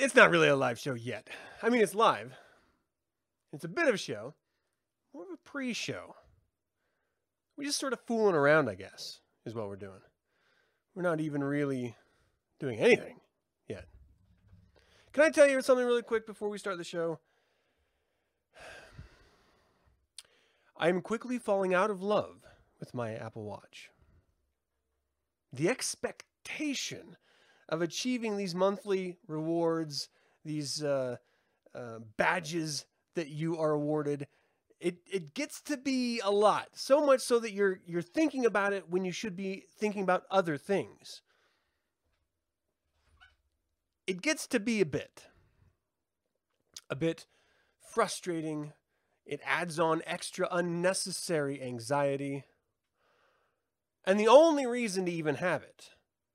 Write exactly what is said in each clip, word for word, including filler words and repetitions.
It's not really a live show yet. I mean, it's live. It's a bit of a show. More of a pre-show. We're just sort of fooling around, I guess, is what we're doing. We're not even really doing anything yet. Can I tell you something really quick before we start the show? I am quickly falling out of love with my Apple Watch. The expectation of achieving these monthly rewards, these uh, uh, badges that you are awarded, it, it gets to be a lot. So much so that you're, you're thinking about it when you should be thinking about other things. It gets to be a bit, a bit frustrating. It adds on extra unnecessary anxiety. And the only reason to even have it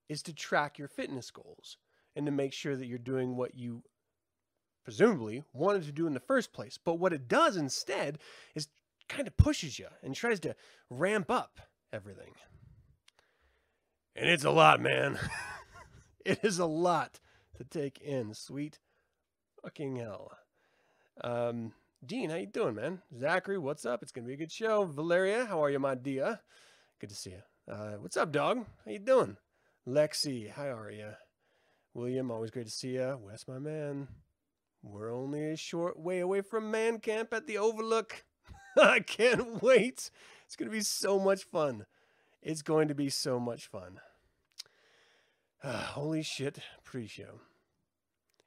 is to track your fitness goals and to make sure that you're doing what you presumably wanted to do in the first place. But what it does instead is kind of pushes you and tries to ramp up everything. And it's a lot, man. It is a lot to take in. Sweet fucking hell. Um, Dean, how you doing, man? Zachary, what's up? It's going to be a good show. Valeria, how are you, my dear? Good to see you. Uh, what's up, dog? How you doing? Lexi, how are you? William, always great to see you. Wes, my man. We're only a short way away from man camp at the Overlook. I can't wait. It's going to be so much fun. It's going to be so much fun. Uh, holy shit, pre-show.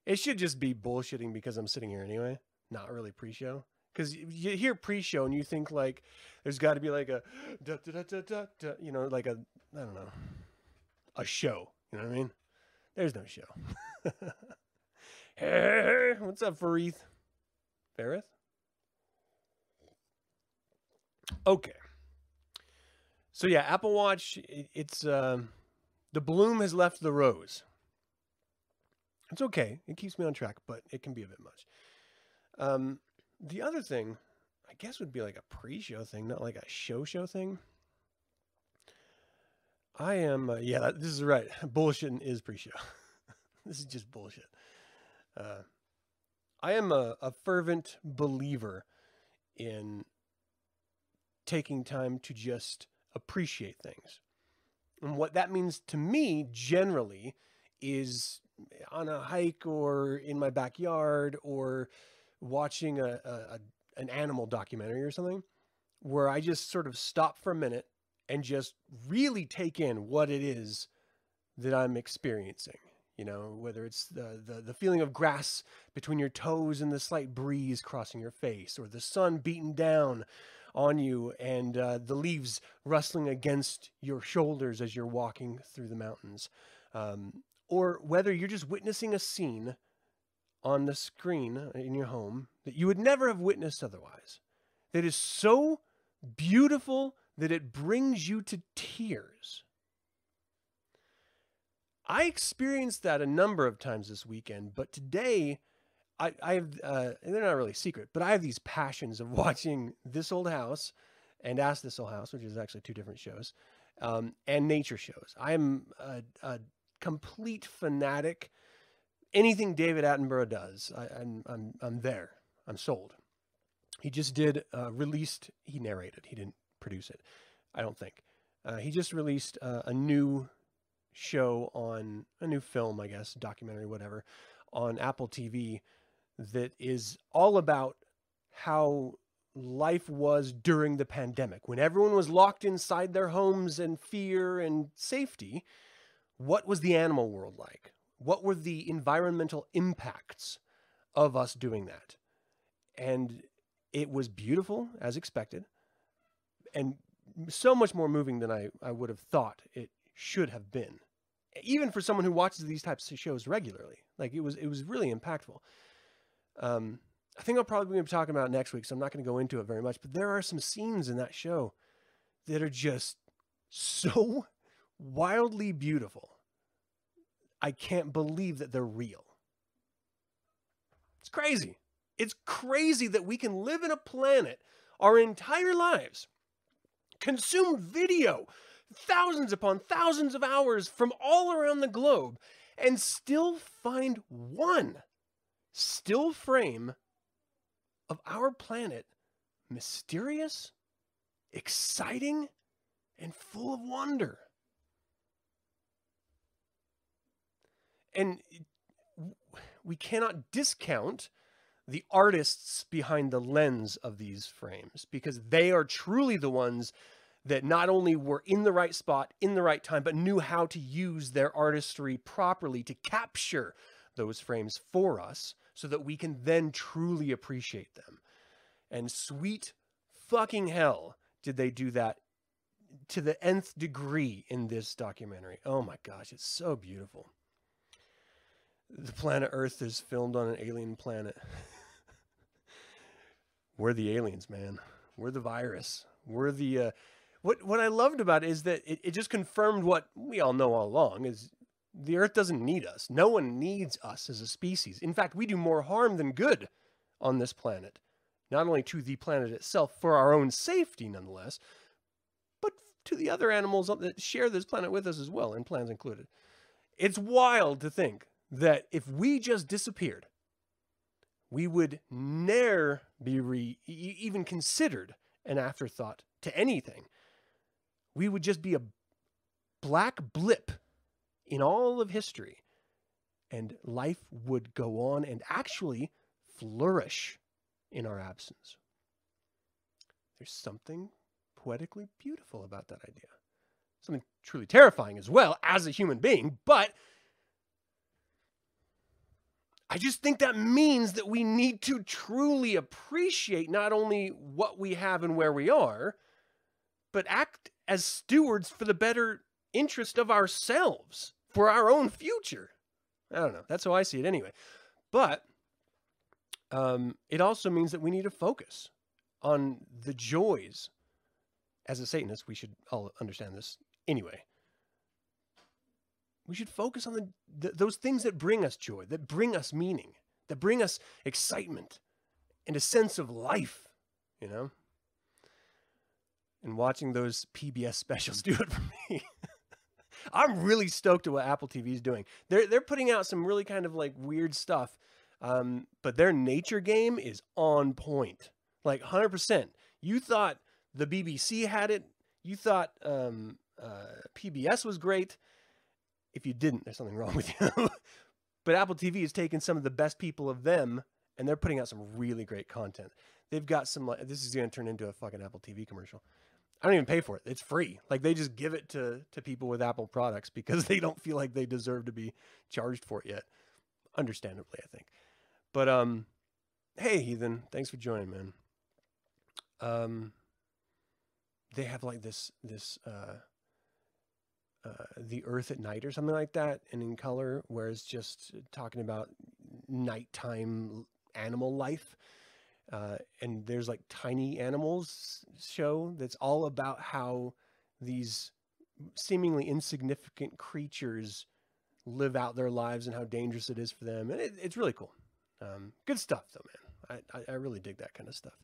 It should just be bullshitting because I'm sitting here anyway. Not really pre-show. Because you hear pre-show and you think like there's got to be like a, da, da, da, da, da, you know, like a, I don't know. A show, you know what I mean? There's no show. Hey, what's up, Farith? Farith? Okay. So yeah, Apple Watch. It, it's uh, the bloom has left the rose. It's okay. It keeps me on track, but it can be a bit much. Um, the other thing, I guess, would be like a pre-show thing, not like a show-show thing. I am, uh, yeah, this is right. Bullshitting is pre-show. This is just bullshit. Uh, I am a, a fervent believer in taking time to just appreciate things. And what that means to me generally is on a hike or in my backyard or watching a, a, a an animal documentary or something where I just sort of stop for a minute and just really take in what it is that I'm experiencing. You know, whether it's the, the, the feeling of grass between your toes and the slight breeze crossing your face, or the sun beating down on you and uh, the leaves rustling against your shoulders as you're walking through the mountains. Um, or whether you're just witnessing a scene on the screen in your home that you would never have witnessed otherwise. That is so beautiful that it brings you to tears. I experienced that a number of times this weekend, but today, I, I have, uh, and they're not really secret, but I have these passions of watching This Old House and Ask This Old House, which is actually two different shows, um, and nature shows. I'm a, a complete fanatic. Anything David Attenborough does, I, I'm, I'm, I'm there. I'm sold. He just did, uh, released, he narrated, he didn't produce it, I don't think. Uh, he just released uh, a new show on a new film, I guess, documentary, whatever, on Apple T V that is all about how life was during the pandemic. When everyone was locked inside their homes and fear and safety, what was the animal world like? What were the environmental impacts of us doing that? And it was beautiful, as expected. And so much more moving than I, I would have thought it should have been, even for someone who watches these types of shows regularly. Like it was, it was really impactful. Um, I think I'll probably be talking about it next week, so I'm not going to go into it very much, but there are some scenes in that show that are just so wildly beautiful. I can't believe that they're real. It's crazy. It's crazy that we can live in a planet our entire lives, consume video, thousands upon thousands of hours from all around the globe, and still find one still frame of our planet mysterious, exciting, and full of wonder. And we cannot discount the artists behind the lens of these frames, because they are truly the ones that not only were in the right spot, in the right time, but knew how to use their artistry properly to capture those frames for us so that we can then truly appreciate them. And sweet fucking hell, did they do that to the nth degree in this documentary. Oh my gosh, it's so beautiful. The planet Earth is filmed on an alien planet. We're the aliens, man. We're the virus. We're the... Uh, what, what I loved about it is that it, it just confirmed what we all know all along, is the Earth doesn't need us. No one needs us as a species. In fact, we do more harm than good on this planet. Not only to the planet itself, for our own safety nonetheless, but to the other animals that share this planet with us as well, and plants included. It's wild to think that if we just disappeared, we would ne'er be re even considered an afterthought to anything. We would just be a black blip in all of history, and life would go on and actually flourish in our absence. There's something poetically beautiful about that idea. Something truly terrifying as well, as a human being, but I just think that means that we need to truly appreciate not only what we have and where we are, but act as stewards for the better interest of ourselves, for our own future. I don't know. That's how I see it anyway. But um, it also means that we need to focus on the joys. As a Satanist, we should all understand this anyway. We should focus on the, the, those things that bring us joy, that bring us meaning, that bring us excitement and a sense of life, you know? And watching those P B S specials do it for me. I'm really stoked at what Apple T V is doing. They're, they're putting out some really kind of like weird stuff, um, but their nature game is on point. Like one hundred percent. You thought the B B C had it. You thought um, uh, P B S was great. If you didn't, there's something wrong with you. But Apple T V has taken some of the best people of them, and they're putting out some really great content. They've got some, like, this is going to turn into a fucking Apple T V commercial. I don't even pay for it. It's free. Like, they just give it to, to people with Apple products because they don't feel like they deserve to be charged for it yet. Understandably, I think. But, um, hey, Heathen, thanks for joining, man. Um, they have, like, this, this, uh, Uh, the Earth at Night or something like that, and in color, where it's just talking about nighttime animal life. Uh, and there's like tiny animals show that's all about how these seemingly insignificant creatures live out their lives and how dangerous it is for them. And it, it's really cool. Um, good stuff though, man. I, I, I really dig that kind of stuff.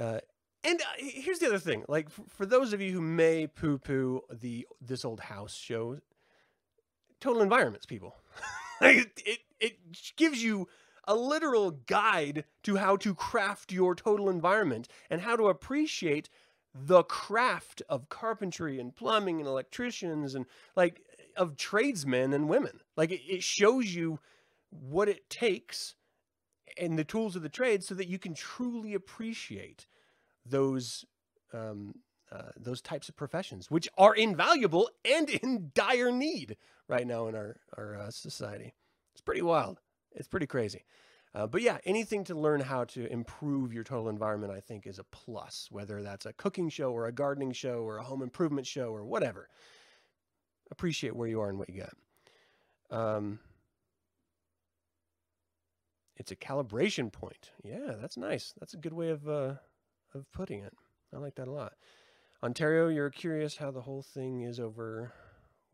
Uh, And here's the other thing, like, for those of you who may poo-poo the This Old House show, Total Environments, people. it, it, it gives you a literal guide to how to craft your total environment and how to appreciate the craft of carpentry and plumbing and electricians and, like, of tradesmen and women. Like, it, it shows you what it takes and the tools of the trade so that you can truly appreciate those um, uh, those types of professions, which are invaluable and in dire need right now in our, our uh, society. It's pretty wild. It's pretty crazy. Uh, but yeah, anything to learn how to improve your total environment, I think, is a plus, whether that's a cooking show or a gardening show or a home improvement show or whatever. Appreciate where you are and what you got. Um, it's a calibration point. Yeah, that's nice. That's a good way of... Uh, of putting it. I like that a lot. Ontario, you're curious how the whole thing is over.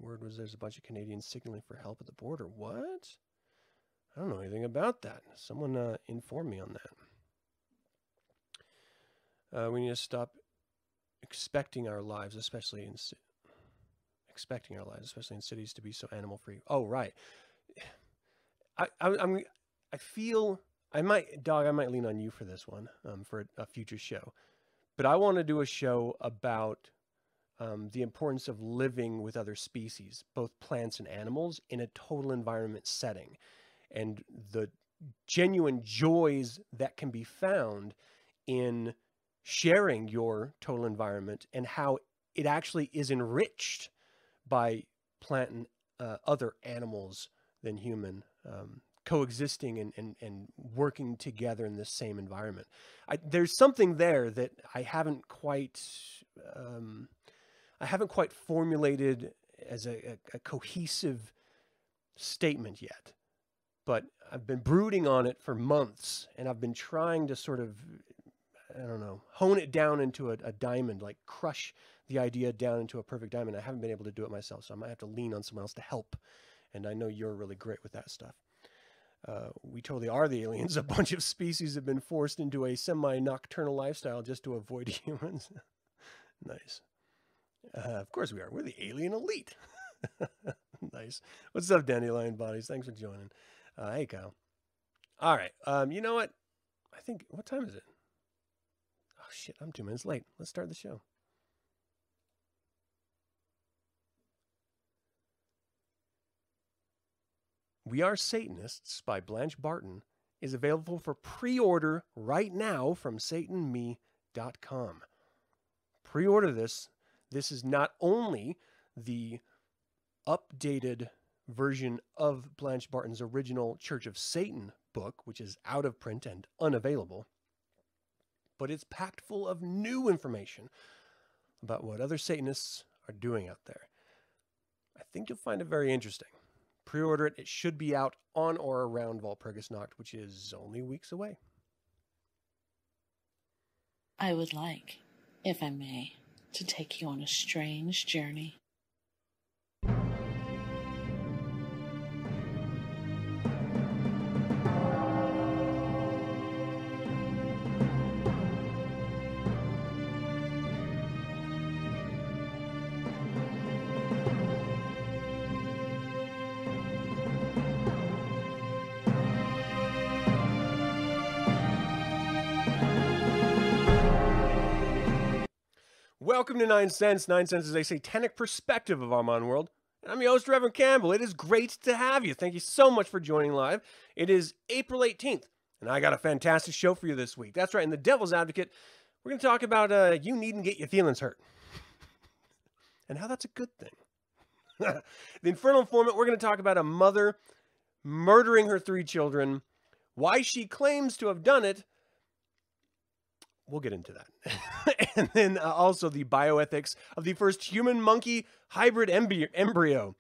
Word was there's a bunch of Canadians signaling for help at the border. What? I don't know anything about that. Someone uh, inform me on that. Uh, we need to stop expecting our lives, especially in expecting our lives, especially in cities, to be so animal free. Oh, right. I, I, I'm. I feel I might, Dog, I might lean on you for this one, um, for a, a future show. But I want to do a show about um, the importance of living with other species, both plants and animals, in a total environment setting, and the genuine joys that can be found in sharing your total environment, and how it actually is enriched by plant and uh, other animals than human, um, coexisting and, and, and working together in the same environment. I, there's something there that I haven't quite, um, I haven't quite formulated as a, a, a cohesive statement yet, but I've been brooding on it for months, and I've been trying to sort of, I don't know, hone it down into a, a diamond, like crush the idea down into a perfect diamond. I haven't been able to do it myself, so I might have to lean on someone else to help. And I know you're really great with that stuff. Uh, we totally are the aliens. A bunch of species have been forced into a semi-nocturnal lifestyle just to avoid humans. Nice. Uh, of course we are. We're the alien elite. Nice. What's up, Dandelion Bodies? Thanks for joining. Uh, hey, Kyle. All right. Um, you know what? I think, what time is it? Oh, shit. I'm two minutes late. Let's start the show. We Are Satanists by Blanche Barton is available for pre-order right now from Satan Me dot com. Pre-order this. This is not only the updated version of Blanche Barton's original Church of Satan book, which is out of print and unavailable, but it's packed full of new information about what other Satanists are doing out there. I think you'll find it very interesting. Pre-order it. It should be out on or around Valpurgisnacht, which is only weeks away. I would like, if I may, to take you on a strange journey. Welcome to Nine Cents. Nine Cents is a satanic perspective of our modern world. And I'm your host, Reverend Campbell. It is great to have you. Thank you so much for joining live. It is April eighteenth, and I got a fantastic show for you this week. That's right, in The Devil's Advocate, we're going to talk about uh, you needn't get your feelings hurt and how that's a good thing. The Infernal Informant, we're going to talk about a mother murdering her three children, why she claims to have done it. We'll get into that. And then uh, also the bioethics of the first human-monkey hybrid embryo.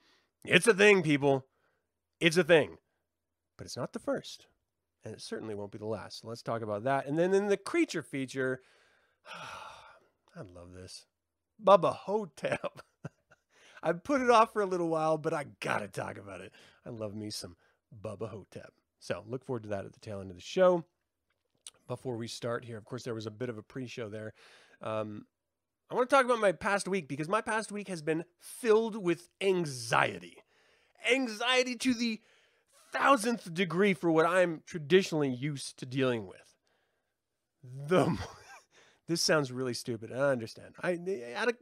It's a thing, people. It's a thing. But it's not the first. And it certainly won't be the last. So let's talk about that. And then in the creature feature, I love this. Bubba Ho-Tep. I put it off for a little while, but I got to talk about it. I love me some Bubba Ho-Tep. So look forward to that at the tail end of the show. Before we start here, of course, there was a bit of a pre-show there. Um, I want to talk about my past week, because my past week has been filled with anxiety. Anxiety to the thousandth degree for what I'm traditionally used to dealing with. The, this sounds really stupid. I understand. I, out of,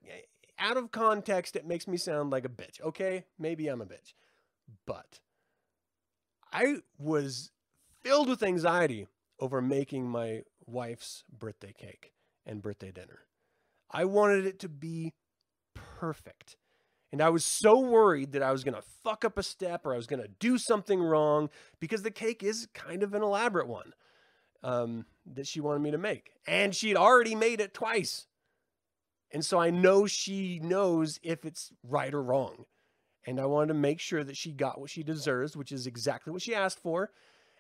out of context, it makes me sound like a bitch. Okay, maybe I'm a bitch. But I was filled with anxiety over making my wife's birthday cake and birthday dinner. I wanted it to be perfect. And I was so worried that I was going to fuck up a step, or I was going to do something wrong, because the cake is kind of an elaborate one um, that she wanted me to make. And she'd already made it twice. And so I know she knows if it's right or wrong. And I wanted to make sure that she got what she deserves, which is exactly what she asked for.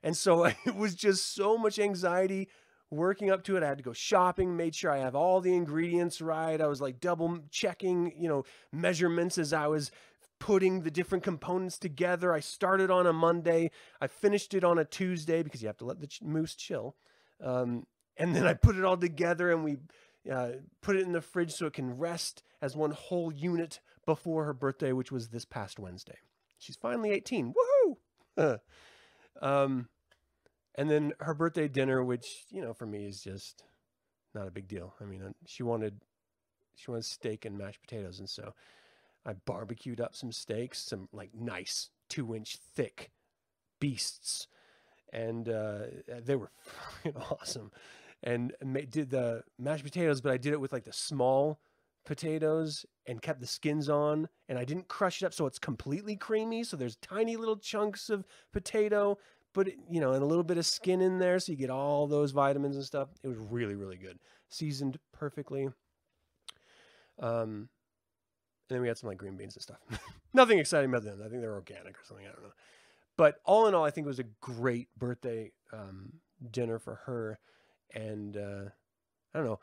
And so it was just so much anxiety working up to it. I had to go shopping, made sure I have all the ingredients right. I was like double checking, you know, measurements as I was putting the different components together. I started on a Monday. I finished it on a Tuesday, because you have to let the ch- mousse chill. Um, and then I put it all together, and we uh, put it in the fridge so it can rest as one whole unit before her birthday, which was this past Wednesday. She's finally eighteen. Woohoo! Um, And then her birthday dinner, which, you know, for me is just not a big deal. I mean, she wanted, she wanted steak and mashed potatoes. And so I barbecued up some steaks, some like nice two inch thick beasts. And uh, they were fucking awesome. And did the mashed potatoes, but I did it with like the small potatoes and kept the skins on, and I didn't crush it up, so it's completely creamy. So there's tiny little chunks of potato, but it, you know, and a little bit of skin in there, so you get all those vitamins and stuff. It was really, really good, seasoned perfectly. Um, and then we had some like green beans and stuff. Nothing exciting about them. I think they're organic or something. I don't know. But all in all, I think it was a great birthday um, dinner for her. And uh, I don't know,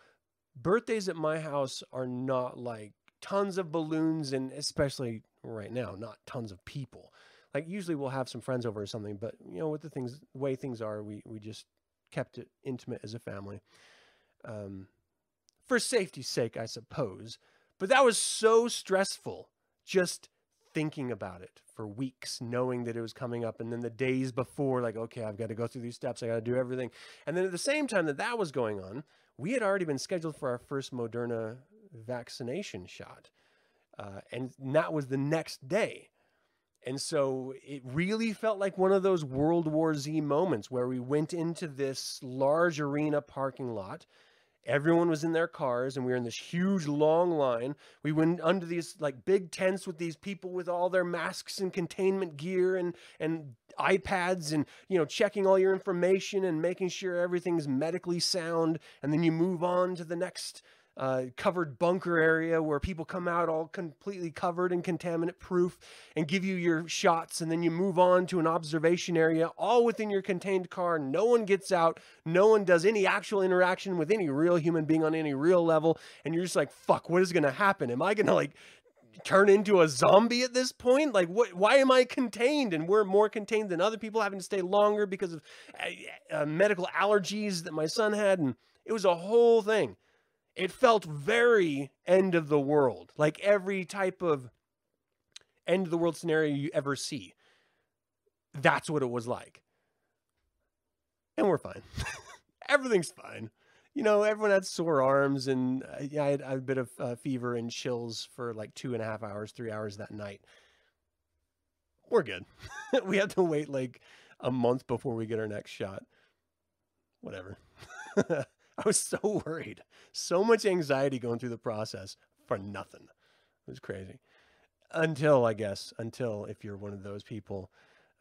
birthdays at my house are not like tons of balloons, and especially right now, not tons of people. Like usually we'll have some friends over or something, but you know, with the things, the way things are, we, we just kept it intimate as a family. Um, for safety's sake, I suppose. But that was so stressful, just thinking about it for weeks, knowing that it was coming up, and then the days before, like, okay, I've got to go through these steps, I got to do everything. And then at the same time that that was going on, we had already been scheduled for our first Moderna vaccination shot, uh, and that was the next day. And so it really felt like one of those World War Z moments where we went into this large arena parking lot. Everyone was in their cars, and we were in this huge long line. We went under these like big tents with these people with all their masks and containment gear and, and iPads and, you know, checking all your information and making sure everything's medically sound. And then you move on to the next uh, covered bunker area where people come out all completely covered and contaminant proof and give you your shots. And then you move on to an observation area, all within your contained car. No one gets out. No one does any actual interaction with any real human being on any real level. And you're just like, fuck, what is going to happen? Am I going to like turn into a zombie at this point? Like what, why am I contained? And we're more contained than other people, having to stay longer because of uh, uh, medical allergies that my son had. And it was a whole thing. It felt very end of the world, like every type of end of the world scenario you ever see. That's what it was like. And we're fine. Everything's fine. You know, everyone had sore arms, and I had a bit of uh, fever and chills for like two and a half hours, three hours that night. We're good. We had to wait like a month before we get our next shot. Whatever. I was so worried. So much anxiety going through the process for nothing. It was crazy. Until, I guess, until if you're one of those people,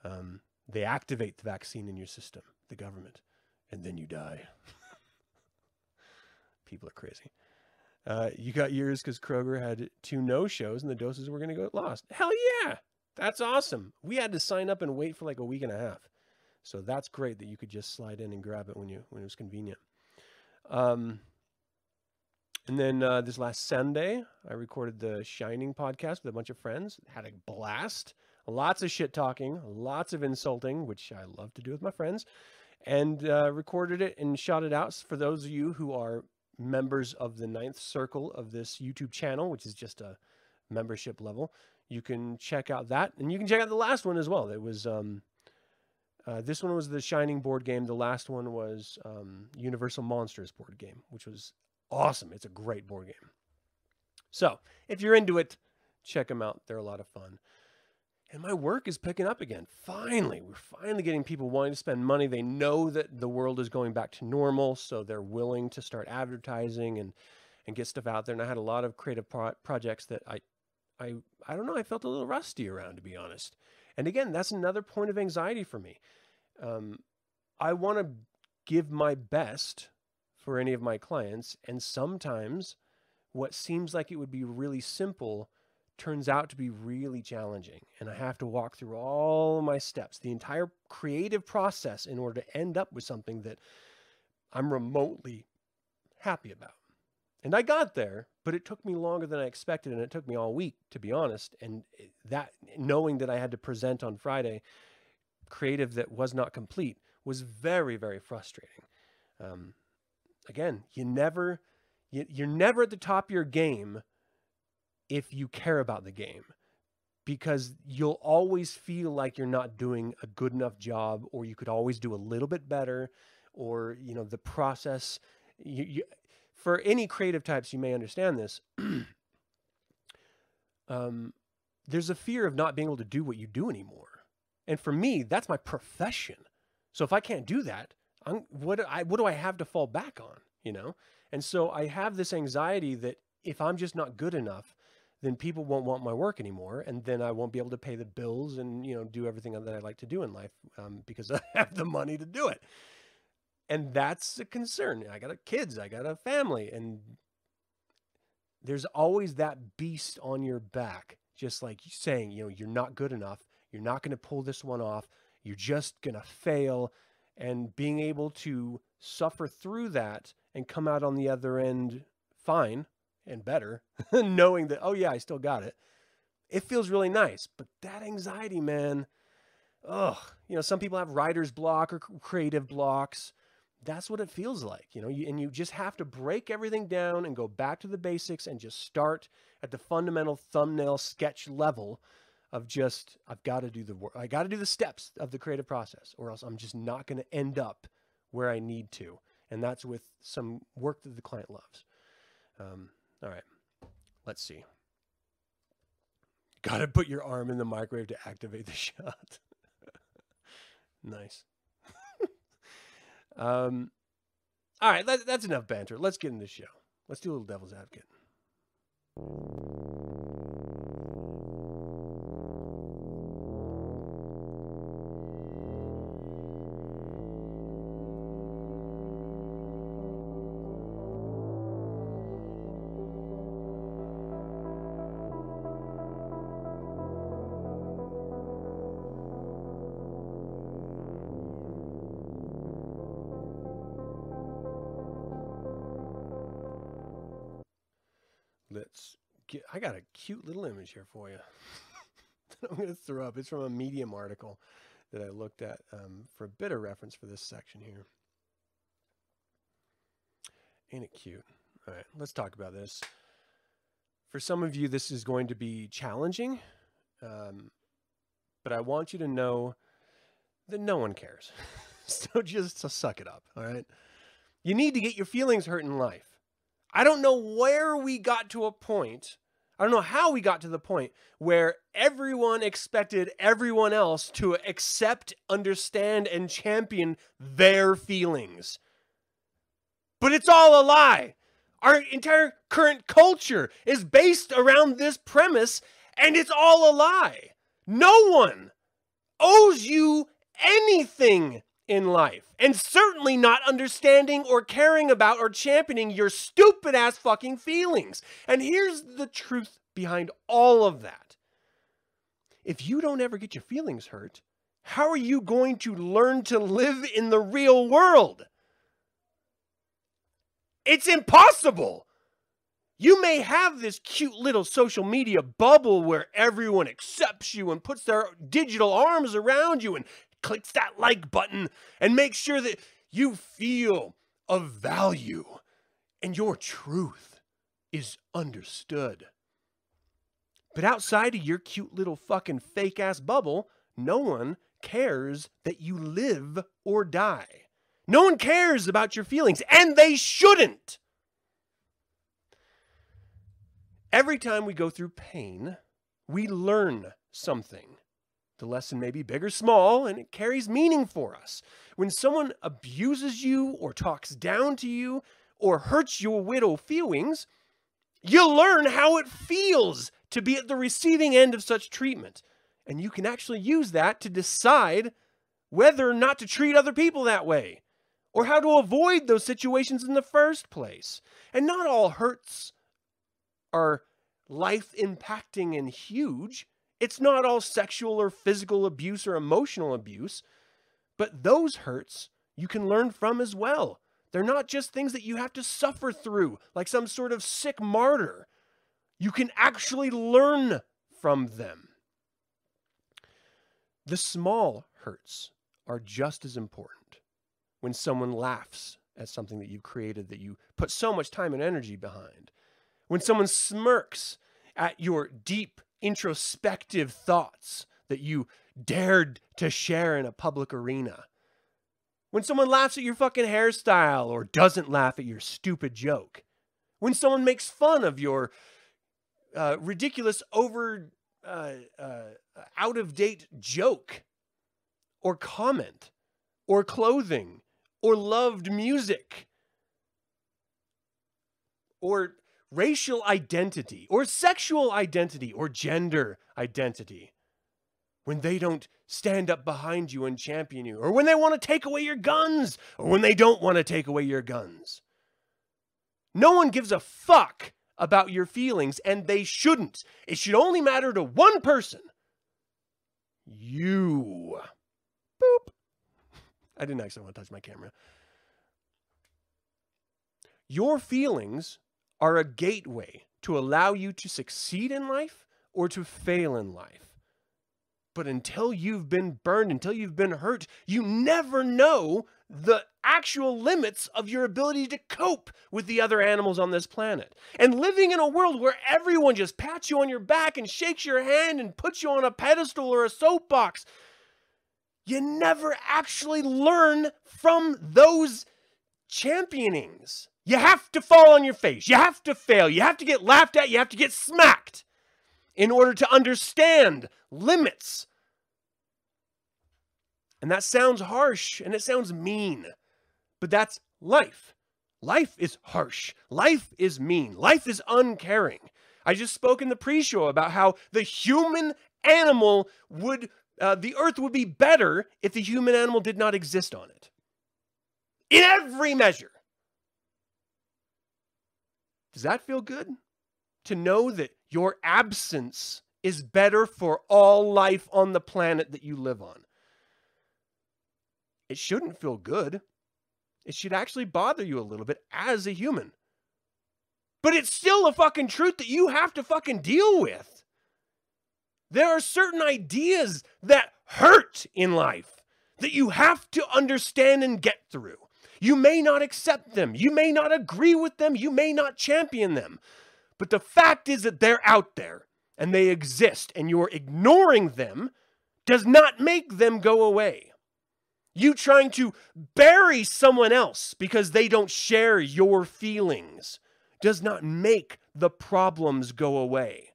um, they activate the vaccine in your system, the government, and then you die. People are crazy. Uh, you got yours because Kroger had two no-shows and the doses were going to go lost. Hell yeah! That's awesome. We had to sign up and wait for like a week and a half. So that's great that you could just slide in and grab it when you when it was convenient. Um, and then, uh, this last Sunday, I recorded the Shining podcast with a bunch of friends, had a blast, lots of shit talking, lots of insulting, which I love to do with my friends, and, uh, recorded it and shot it out. For those of you who are members of the Ninth Circle of this YouTube channel, which is just a membership level, you can check out that, and you can check out the last one as well. It was, um, Uh, this one was the Shining board game. The last one was um, Universal Monsters board game, which was awesome. It's a great board game. So if you're into it, check them out. They're a lot of fun. And my work is picking up again. Finally, we're finally getting people wanting to spend money. They know that the world is going back to normal, so they're willing to start advertising and, and get stuff out there. And I had a lot of creative pro projects that I, I, I don't know, I felt a little rusty around, to be honest. And again, that's another point of anxiety for me. Um, I want to give my best for any of my clients. And sometimes what seems like it would be really simple turns out to be really challenging. And I have to walk through all my steps, the entire creative process, in order to end up with something that I'm remotely happy about. And I got there, but it took me longer than I expected, and it took me all week, to be honest. And that, knowing that I had to present on Friday creative that was not complete, was very, very frustrating. Um, again, you never, you, you're never at the top of your game if you care about the game, because you'll always feel like you're not doing a good enough job, or you could always do a little bit better, or, you know, the process. You, you, for any creative types, you may understand this. um, there's a fear of not being able to do what you do anymore. And for me, that's my profession. So if I can't do that, I'm, what, I, what do I have to fall back on, you know? And so I have this anxiety that if I'm just not good enough, then people won't want my work anymore, and then I won't be able to pay the bills and, you know, do everything that I like to do in life um, because I have the money to do it. And that's a concern. I got kids, I got a family, and there's always that beast on your back, just like saying, you know, you're not good enough, you're not going to pull this one off, you're just going to fail. And being able to suffer through that and come out on the other end fine and better, knowing that, oh yeah, I still got it. It feels really nice. But that anxiety, man, ugh, you know, some people have writer's block or creative blocks. That's what it feels like, you know, you, and you just have to break everything down and go back to the basics and just start at the fundamental thumbnail sketch level of just, I've got to do the work. I got to do the steps of the creative process, or else I'm just not going to end up where I need to. And that's with some work that the client loves. Um, all right, let's see. Got to put your arm in the microwave to activate the shot. Nice. Um, all right, that, that's enough banter. Let's get into the show. Let's do a little devil's advocate. I got a cute little image here for you that I'm going to throw up. It's from a Medium article that I looked at um, for a bit of reference for this section here. Ain't it cute? All right, let's talk about this. For some of you, this is going to be challenging, um, but I want you to know that no one cares. So just so suck it up, all right? You need to get your feelings hurt in life. I don't know where we got to a point. I don't know how we got to the point where everyone expected everyone else to accept, understand, and champion their feelings. But it's all a lie. Our entire current culture is based around this premise, and it's all a lie. No one owes you anything in life, and certainly not understanding or caring about or championing your stupid ass fucking feelings. And here's the truth behind all of that. If you don't ever get your feelings hurt, how are you going to learn to live in the real world? It's impossible. You may have this cute little social media bubble where everyone accepts you and puts their digital arms around you and clicks that like button and make sure that you feel of value and your truth is understood. But outside of your cute little fucking fake ass bubble, no one cares that you live or die. No one cares about your feelings, and they shouldn't. Every time we go through pain, we learn something. The lesson may be big or small, and it carries meaning for us. When someone abuses you or talks down to you or hurts your widow feelings, you learn how it feels to be at the receiving end of such treatment. And you can actually use that to decide whether or not to treat other people that way, or how to avoid those situations in the first place. And not all hurts are life-impacting and huge. It's not all sexual or physical abuse or emotional abuse, but those hurts you can learn from as well. They're not just things that you have to suffer through, like some sort of sick martyr. You can actually learn from them. The small hurts are just as important. When someone laughs at something that you've created that you put so much time and energy behind, when someone smirks at your deep introspective thoughts that you dared to share in a public arena. When someone laughs at your fucking hairstyle or doesn't laugh at your stupid joke. When someone makes fun of your uh, ridiculous, over, uh, uh, out-of-date joke or comment or clothing or loved music or racial identity or sexual identity or gender identity. When they don't stand up behind you and champion you, or when they want to take away your guns, or when they don't want to take away your guns. No one gives a fuck about your feelings, and they shouldn't. It should only matter to one person. You. Boop. I didn't actually want to touch my camera. Your feelings are a gateway to allow you to succeed in life or to fail in life. But until you've been burned, until you've been hurt, you never know the actual limits of your ability to cope with the other animals on this planet. And living in a world where everyone just pats you on your back and shakes your hand and puts you on a pedestal or a soapbox, you never actually learn from those championings. You have to fall on your face. You have to fail. You have to get laughed at. You have to get smacked in order to understand limits. And that sounds harsh and it sounds mean, but that's life. Life is harsh. Life is mean. Life is uncaring. I just spoke in the pre-show about how the human animal would, uh, the earth would be better if the human animal did not exist on it. In every measure. Does that feel good? To know that your absence is better for all life on the planet that you live on. It shouldn't feel good. It should actually bother you a little bit as a human. But it's still a fucking truth that you have to fucking deal with. There are certain ideas that hurt in life that you have to understand and get through. You may not accept them. You may not agree with them. You may not champion them. But the fact is that they're out there and they exist, and your ignoring them does not make them go away. You trying to bury someone else because they don't share your feelings does not make the problems go away.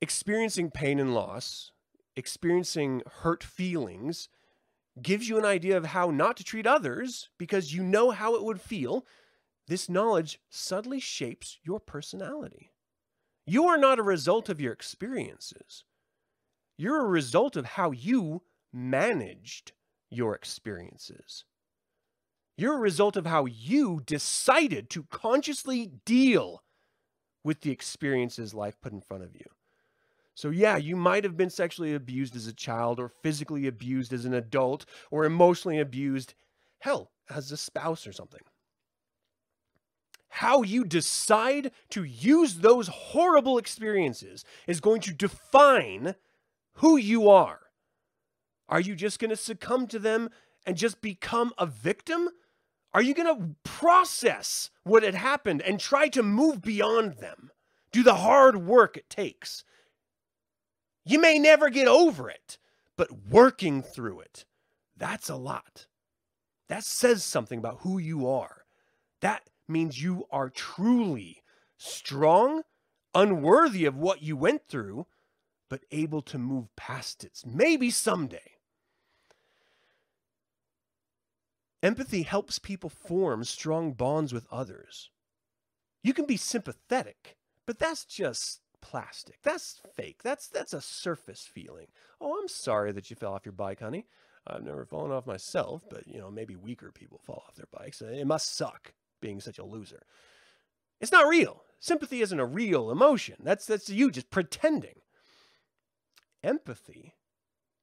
Experiencing pain and loss, experiencing hurt feelings, gives you an idea of how not to treat others because you know how it would feel. This knowledge subtly shapes your personality. You are not a result of your experiences. You're a result of how you managed your experiences. You're a result of how you decided to consciously deal with the experiences life put in front of you. So yeah, you might have been sexually abused as a child or physically abused as an adult or emotionally abused, hell, as a spouse or something. How you decide to use those horrible experiences is going to define who you are. Are you just going to succumb to them and just become a victim? Are you going to process what had happened and try to move beyond them? Do the hard work it takes. You may never get over it, but working through it, that's a lot. That says something about who you are. That means you are truly strong, unworthy of what you went through, but able to move past it. Maybe someday. Empathy helps people form strong bonds with others. You can be sympathetic, but that's just plastic. That's fake. That's that's a surface feeling. Oh, I'm sorry that you fell off your bike, honey. I've never fallen off myself, but you know, maybe weaker people fall off their bikes. It must suck being such a loser. It's not real. Sympathy isn't a real emotion. That's that's you just pretending. Empathy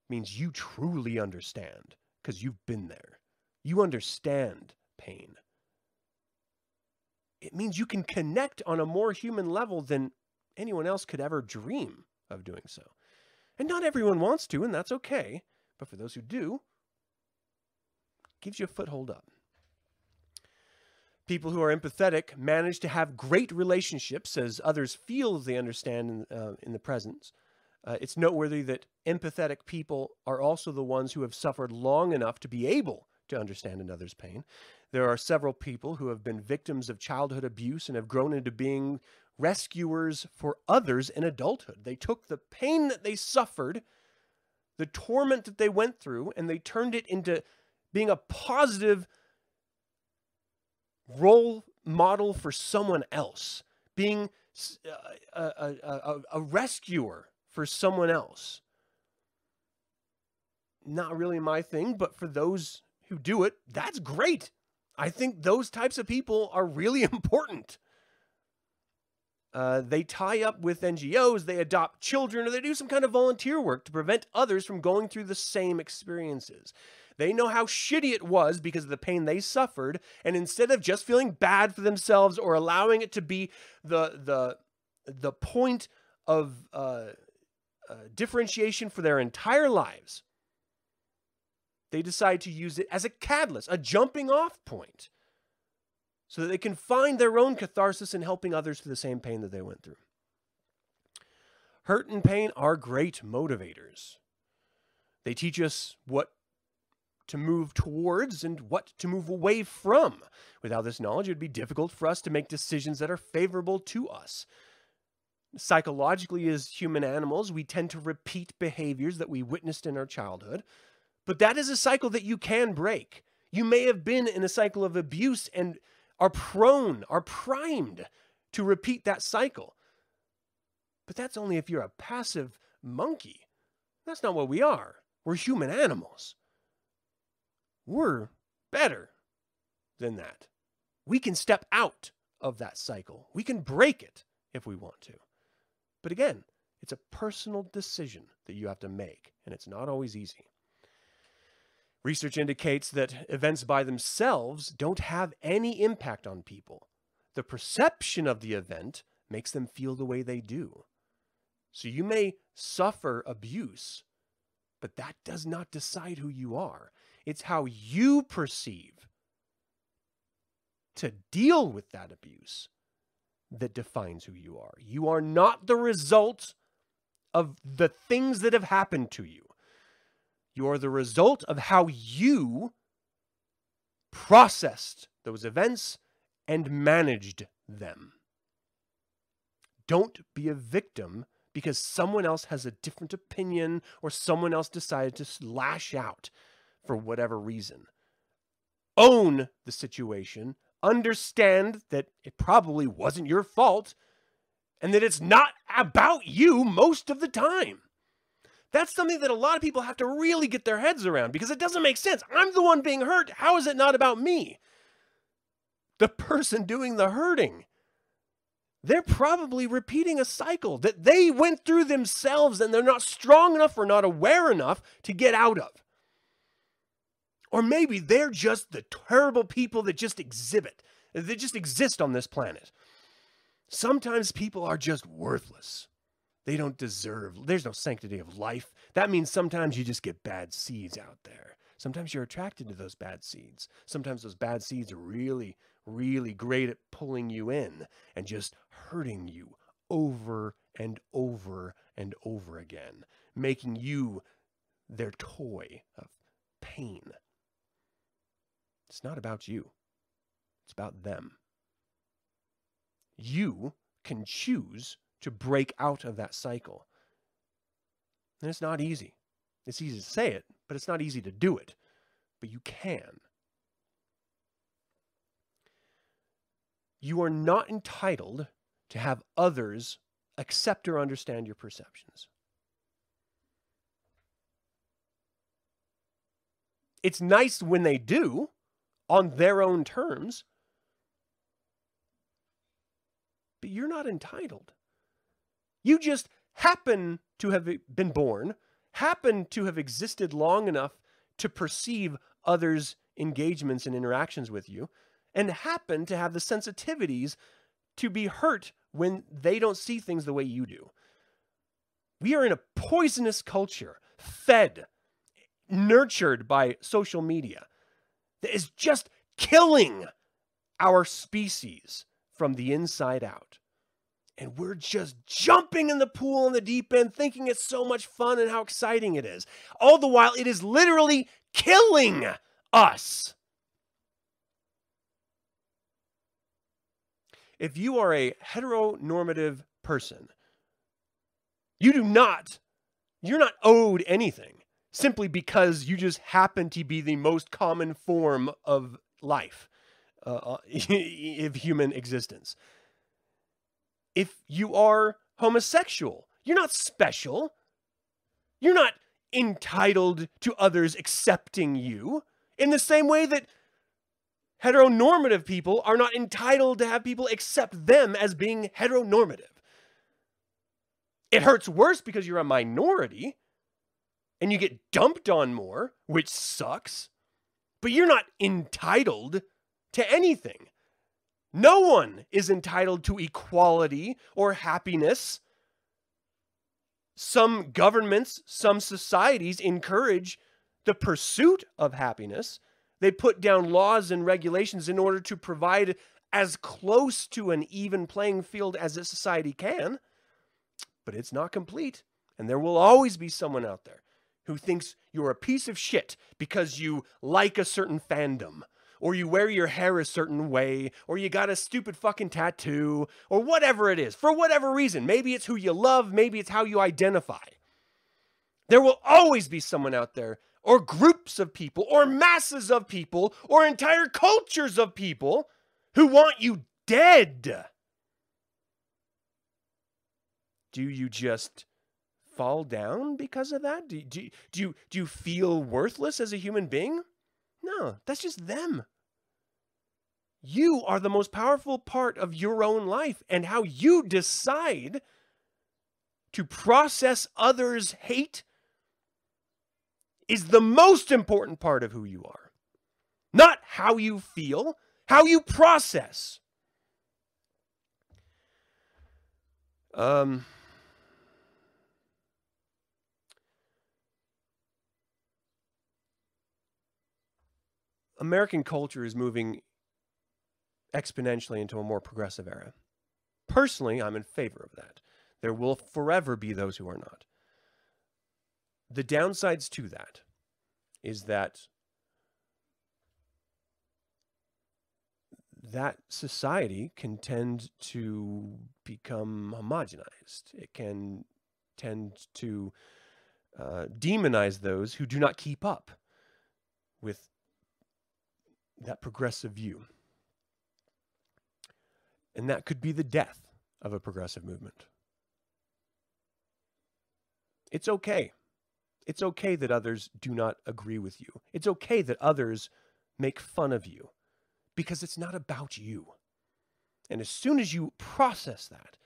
means you truly understand because you've been there. You understand pain. It means you can connect on a more human level than anyone else could ever dream of doing so. And not everyone wants to, and that's okay. But for those who do, it gives you a foothold up. People who are empathetic manage to have great relationships as others feel they understand in, uh, in the presence. Uh, it's noteworthy that empathetic people are also the ones who have suffered long enough to be able to understand another's pain. There are several people who have been victims of childhood abuse and have grown into being rescuers for others in adulthood. They took the pain that they suffered, the torment that they went through, and they turned it into being a positive role model for someone else, being a, a, a, a rescuer for someone else. Not really my thing, but for those who do it, that's great. I think those types of people are really important. Uh, they tie up with N G Os, they adopt children, or they do some kind of volunteer work to prevent others from going through the same experiences. They know how shitty it was because of the pain they suffered, and instead of just feeling bad for themselves or allowing it to be the the the point of uh, uh, differentiation for their entire lives, they decide to use it as a catalyst, a jumping-off point, so that they can find their own catharsis in helping others through the same pain that they went through. Hurt and pain are great motivators. They teach us what to move towards and what to move away from. Without this knowledge, it would be difficult for us to make decisions that are favorable to us. Psychologically, as human animals, we tend to repeat behaviors that we witnessed in our childhood, but that is a cycle that you can break. You may have been in a cycle of abuse and are prone, are primed to repeat that cycle. But that's only if you're a passive monkey. That's not what we are. We're human animals. We're better than that. We can step out of that cycle. We can break it if we want to. But again, it's a personal decision that you have to make, and it's not always easy. Research indicates that events by themselves don't have any impact on people. The perception of the event makes them feel the way they do. So you may suffer abuse, but that does not decide who you are. It's how you perceive to deal with that abuse that defines who you are. You are not the result of the things that have happened to you. You are the result of how you processed those events and managed them. Don't be a victim because someone else has a different opinion or someone else decided to lash out for whatever reason. Own the situation. Understand that it probably wasn't your fault and that it's not about you most of the time. That's something that a lot of people have to really get their heads around because it doesn't make sense. I'm the one being hurt. How is it not about me? The person doing the hurting, they're probably repeating a cycle that they went through themselves and they're not strong enough or not aware enough to get out of. Or maybe they're just the terrible people that just exhibit, that just exist on this planet. Sometimes people are just worthless. They don't deserve, there's no sanctity of life. That means sometimes you just get bad seeds out there. Sometimes you're attracted to those bad seeds. Sometimes those bad seeds are really, really great at pulling you in and just hurting you over and over and over again, making you their toy of pain. It's not about you. It's about them. You can choose to break out of that cycle. And it's not easy. It's easy to say it, but it's not easy to do it. But you can. You are not entitled to have others accept or understand your perceptions. It's nice when they do, on their own terms, but you're not entitled. You just happen to have been born, happen to have existed long enough to perceive others' engagements and interactions with you, and happen to have the sensitivities to be hurt when they don't see things the way you do. We are in a poisonous culture, fed, nurtured by social media, that is just killing our species from the inside out. And we're just jumping in the pool in the deep end, thinking it's so much fun and how exciting it is. All the while, it is literally killing us. If you are a heteronormative person, you do not, you're not owed anything simply because you just happen to be the most common form of life, uh, of human existence. If you are homosexual, you're not special. You're not entitled to others accepting you in the same way that heteronormative people are not entitled to have people accept them as being heteronormative. It hurts worse because you're a minority and you get dumped on more, which sucks, but you're not entitled to anything. No one is entitled to equality or happiness. Some governments, some societies encourage the pursuit of happiness. They put down laws and regulations in order to provide as close to an even playing field as a society can, but it's not complete. And there will always be someone out there who thinks you're a piece of shit because you like a certain fandom, or you wear your hair a certain way, or you got a stupid fucking tattoo, or whatever it is, for whatever reason. Maybe it's who you love, maybe it's how you identify. There will always be someone out there, or groups of people, or masses of people, or entire cultures of people who want you dead. Do you just fall down because of that? Do, do, do, you, do you feel worthless as a human being? No, that's just them. You are the most powerful part of your own life, and how you decide to process others' hate is the most important part of who you are. Not how you feel, how you process. Um... American culture is moving exponentially into a more progressive era. Personally, I'm in favor of that. There will forever be those who are not. The downsides to that is that that society can tend to become homogenized. It can tend to uh, demonize those who do not keep up with that progressive view. And that could be the death of a progressive movement. It's okay. It's okay that others do not agree with you. It's okay that others make fun of you, because it's not about you. And as soon as you process that,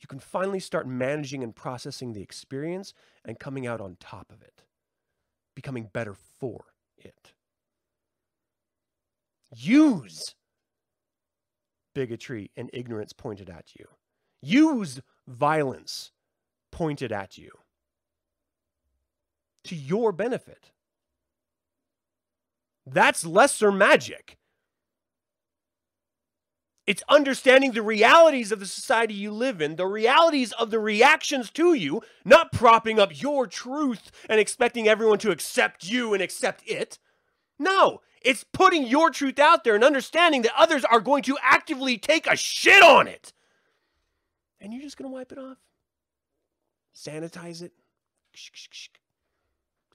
you can finally start managing and processing the experience and coming out on top of it, becoming better for it. Use bigotry and ignorance pointed at you. Use violence pointed at you to your benefit. That's lesser magic. It's understanding the realities of the society you live in, the realities of the reactions to you, not propping up your truth and expecting everyone to accept you and accept it. No, it's putting your truth out there and understanding that others are going to actively take a shit on it. And you're just going to wipe it off, sanitize it,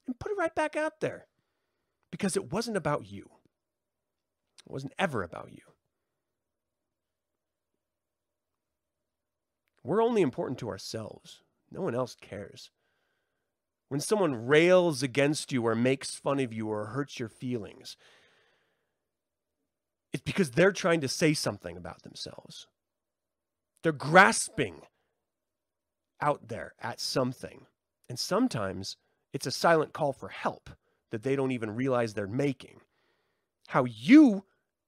and put it right back out there. Because it wasn't about you. It wasn't ever about you. We're only important to ourselves. No one else cares. When someone rails against you or makes fun of you or hurts your feelings, it's because they're trying to say something about themselves. They're grasping out there at something. And sometimes it's a silent call for help that they don't even realize they're making. How you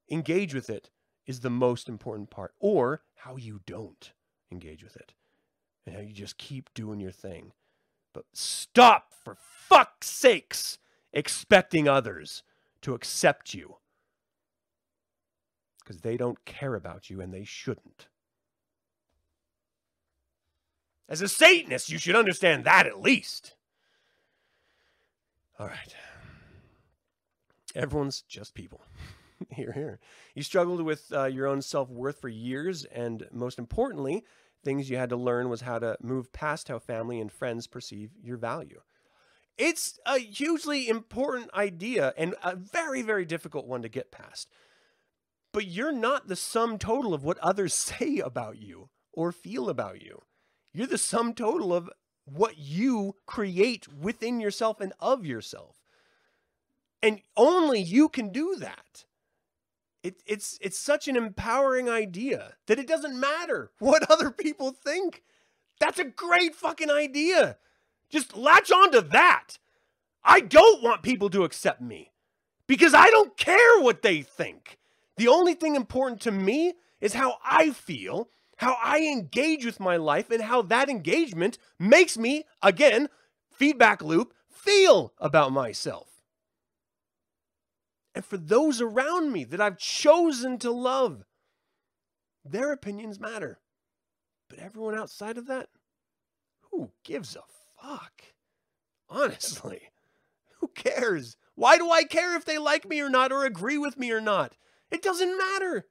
engage with it is the most important part, or how you don't engage with it, and how you just keep doing your thing. But stop, for fuck's sakes, expecting others to accept you. because they don't care about you and they shouldn't. As a Satanist, you should understand that at least. All right. Everyone's just people. Here, here. You struggled with uh, your own self-worth for years, and most importantly, things you had to learn was how to move past how family and friends perceive your value. It's a hugely important idea and a very, very difficult one to get past. But you're not the sum total of what others say about you or feel about you. You're the sum total of what you create within yourself and of yourself. And only you can do that. It, it's, it's such an empowering idea that it doesn't matter what other people think. That's a great fucking idea. Just latch on to that. I don't want people to accept me because I don't care what they think. The only thing important to me is how I feel, how I engage with my life, and how that engagement makes me, again, feedback loop, feel about myself. And for those around me that I've chosen to love, their opinions matter. But everyone outside of that, who gives a fuck? Honestly, who cares? Why do I care if they like me or not, or agree with me or not? It doesn't matter.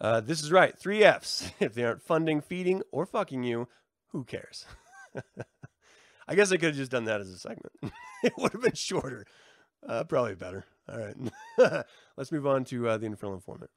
Uh, this is right. Three F's. If they aren't funding, feeding, or fucking you, who cares? I guess I could have just done that as a segment. It would have been shorter. Uh, probably better. All right. Let's move on to uh, the Infernal Informant.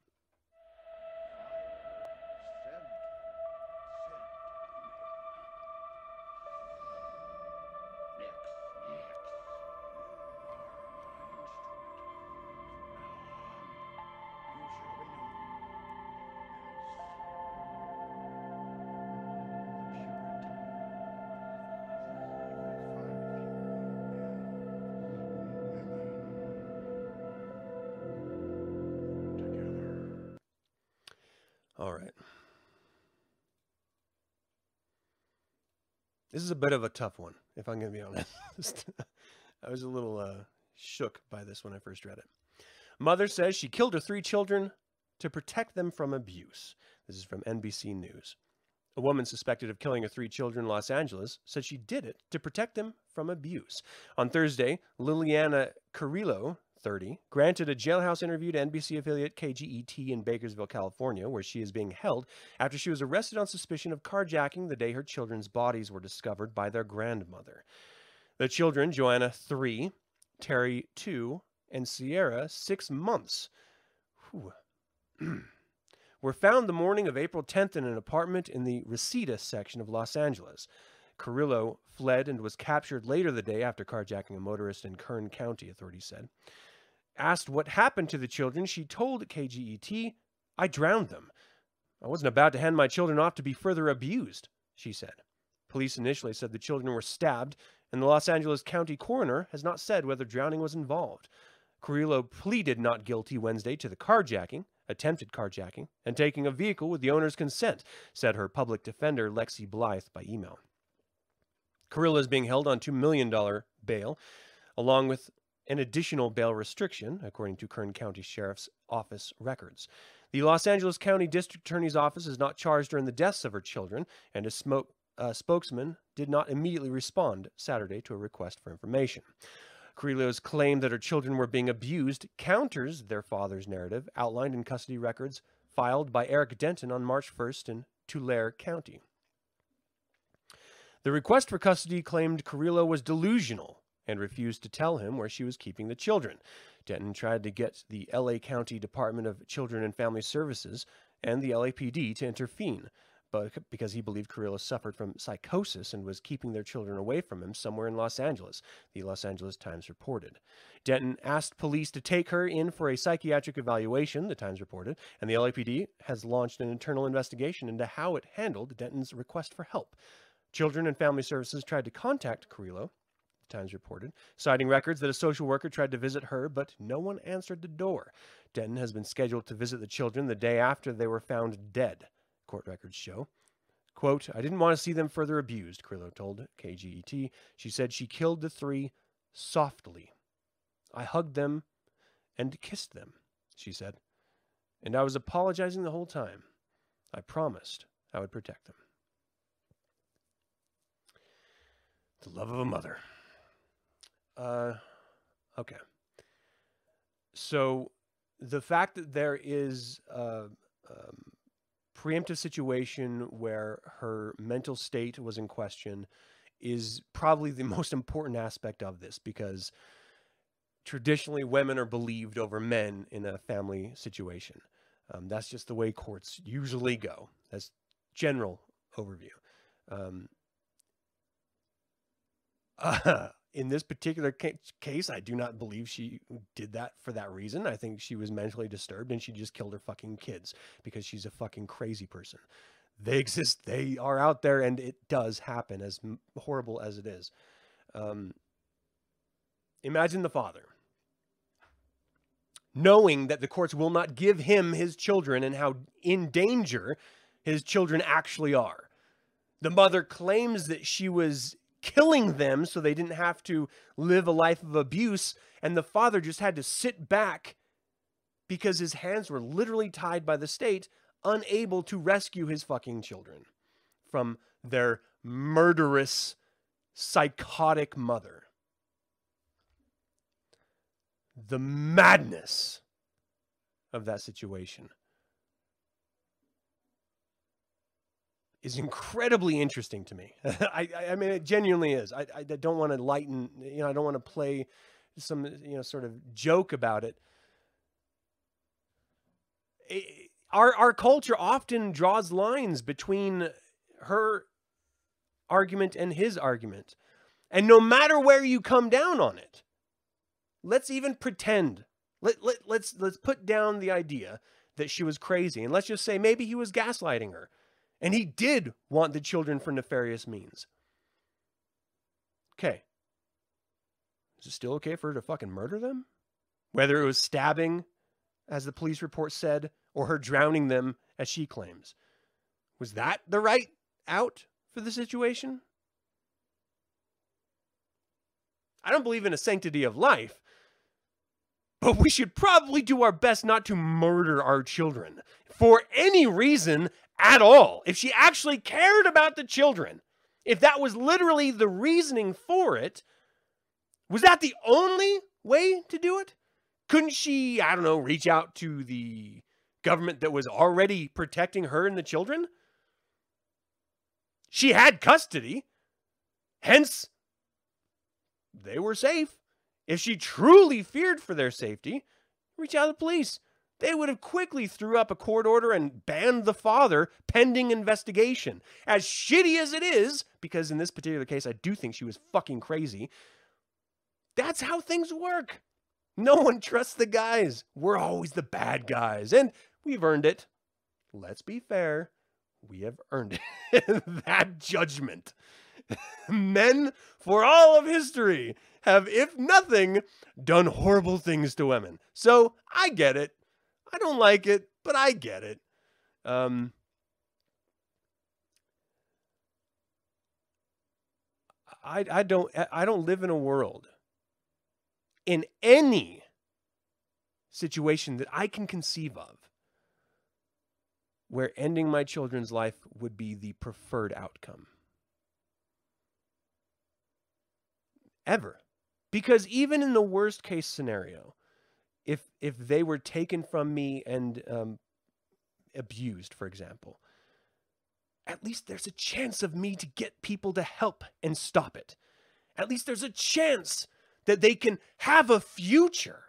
This is a bit of a tough one, if I'm going to be honest. I was a little uh, shook by this when I first read it. Mother says she killed her three children to protect them from abuse. This is from N B C News. A woman suspected of killing her three children in Los Angeles said she did it to protect them from abuse. On Thursday, Liliana Carrillo, thirty, granted a jailhouse interview to N B C affiliate K G E T in Bakersville, California, where she is being held after she was arrested on suspicion of carjacking the day her children's bodies were discovered by their grandmother. The children, Joanna, three, Terry, two, and Sierra, six months, were found the morning of April tenth in an apartment in the Reseda section of Los Angeles. Carrillo fled and was captured later the day after carjacking a motorist in Kern County, authorities said. Asked what happened to the children, she told K G E T, "I drowned them. I wasn't about to hand my children off to be further abused," she said. Police initially said the children were stabbed, and the Los Angeles County coroner has not said whether drowning was involved. Carrillo pleaded not guilty Wednesday to the carjacking, attempted carjacking, and taking a vehicle with the owner's consent, said her public defender Lexi Blythe by email. Carrillo is being held on two million dollars bail, along with an additional bail restriction, according to Kern County Sheriff's Office records. The Los Angeles County District Attorney's Office has not charged her in the deaths of her children, and a smoke, uh, spokesman did not immediately respond Saturday to a request for information. Carrillo's claim that her children were being abused counters their father's narrative, outlined in custody records filed by Eric Denton on March first in Tulare County. The request for custody claimed Carrillo was delusional and refused to tell him where she was keeping the children. Denton tried to get the L A County Department of Children and Family Services and the L A P D to intervene, but because he believed Carrillo suffered from psychosis and was keeping their children away from him somewhere in Los Angeles, the Los Angeles Times reported. Denton asked police to take her in for a psychiatric evaluation, the Times reported, and the L A P D has launched an internal investigation into how it handled Denton's request for help. Children and Family Services tried to contact Carrillo, the Times reported, citing records that a social worker tried to visit her, but no one answered the door. Denton has been scheduled to visit the children the day after they were found dead, court records show. Quote, "I didn't want to see them further abused," Carrillo told K G E T. She said she killed the three softly I hugged them and kissed them, she said, and I was apologizing the whole time. I promised I would protect them. The love of a mother. Uh, okay. So the fact that there is a um, preemptive situation where her mental state was in question is probably the most important aspect of this, because traditionally women are believed over men in a family situation. Um, that's just the way courts usually go. That's general overview. Um, uh, in this particular ca case, I do not believe she did that for that reason. I think she was mentally disturbed and she just killed her fucking kids because she's a fucking crazy person. They exist. They are out there, and it does happen, as horrible as it is. Um, imagine the father, knowing that the courts will not give him his children and how in danger his children actually are. The mother claims that she was killing them so they didn't have to live a life of abuse, and the father just had to sit back because his hands were literally tied by the state, unable to rescue his fucking children from their murderous, psychotic mother. The madness of that situation is incredibly interesting to me. I, I mean, it genuinely is. I, I don't want to lighten, you know, I don't want to play some, you know, sort of joke about it. it our, our culture often draws lines between her argument and his argument. And no matter where you come down on it, let's even pretend, let, let, let's, let's put down the idea that she was crazy. And let's just say maybe he was gaslighting her and he did want the children for nefarious means. Okay. Is it still okay for her to fucking murder them? Whether it was stabbing, as the police report said, or her drowning them, as she claims. Was that the right out for the situation? I don't believe in a sanctity of life. But we should probably do our best not to murder our children for any reason at all. If she actually cared about the children, if that was literally the reasoning for it, was that the only way to do it? Couldn't she, I don't know, reach out to the government that was already protecting her and the children? She had custody. Hence, they were safe. If she truly feared for their safety, reach out to the police. They would have quickly threw up a court order and banned the father pending investigation. As shitty as it is, because in this particular case, I do think she was fucking crazy. That's how things work. No one trusts the guys. We're always the bad guys. And we've earned it. Let's be fair. We have earned it. That judgment. Men, for all of history, have, if nothing, done horrible things to women. So I get it. I don't like it, but I get it. Um, I I don't I don't live in a world in any situation that I can conceive of where ending my children's life would be the preferred outcome. Ever. Because even in the worst case scenario, if if they were taken from me and um, abused, for example, at least there's a chance of me to get people to help and stop it. At least there's a chance that they can have a future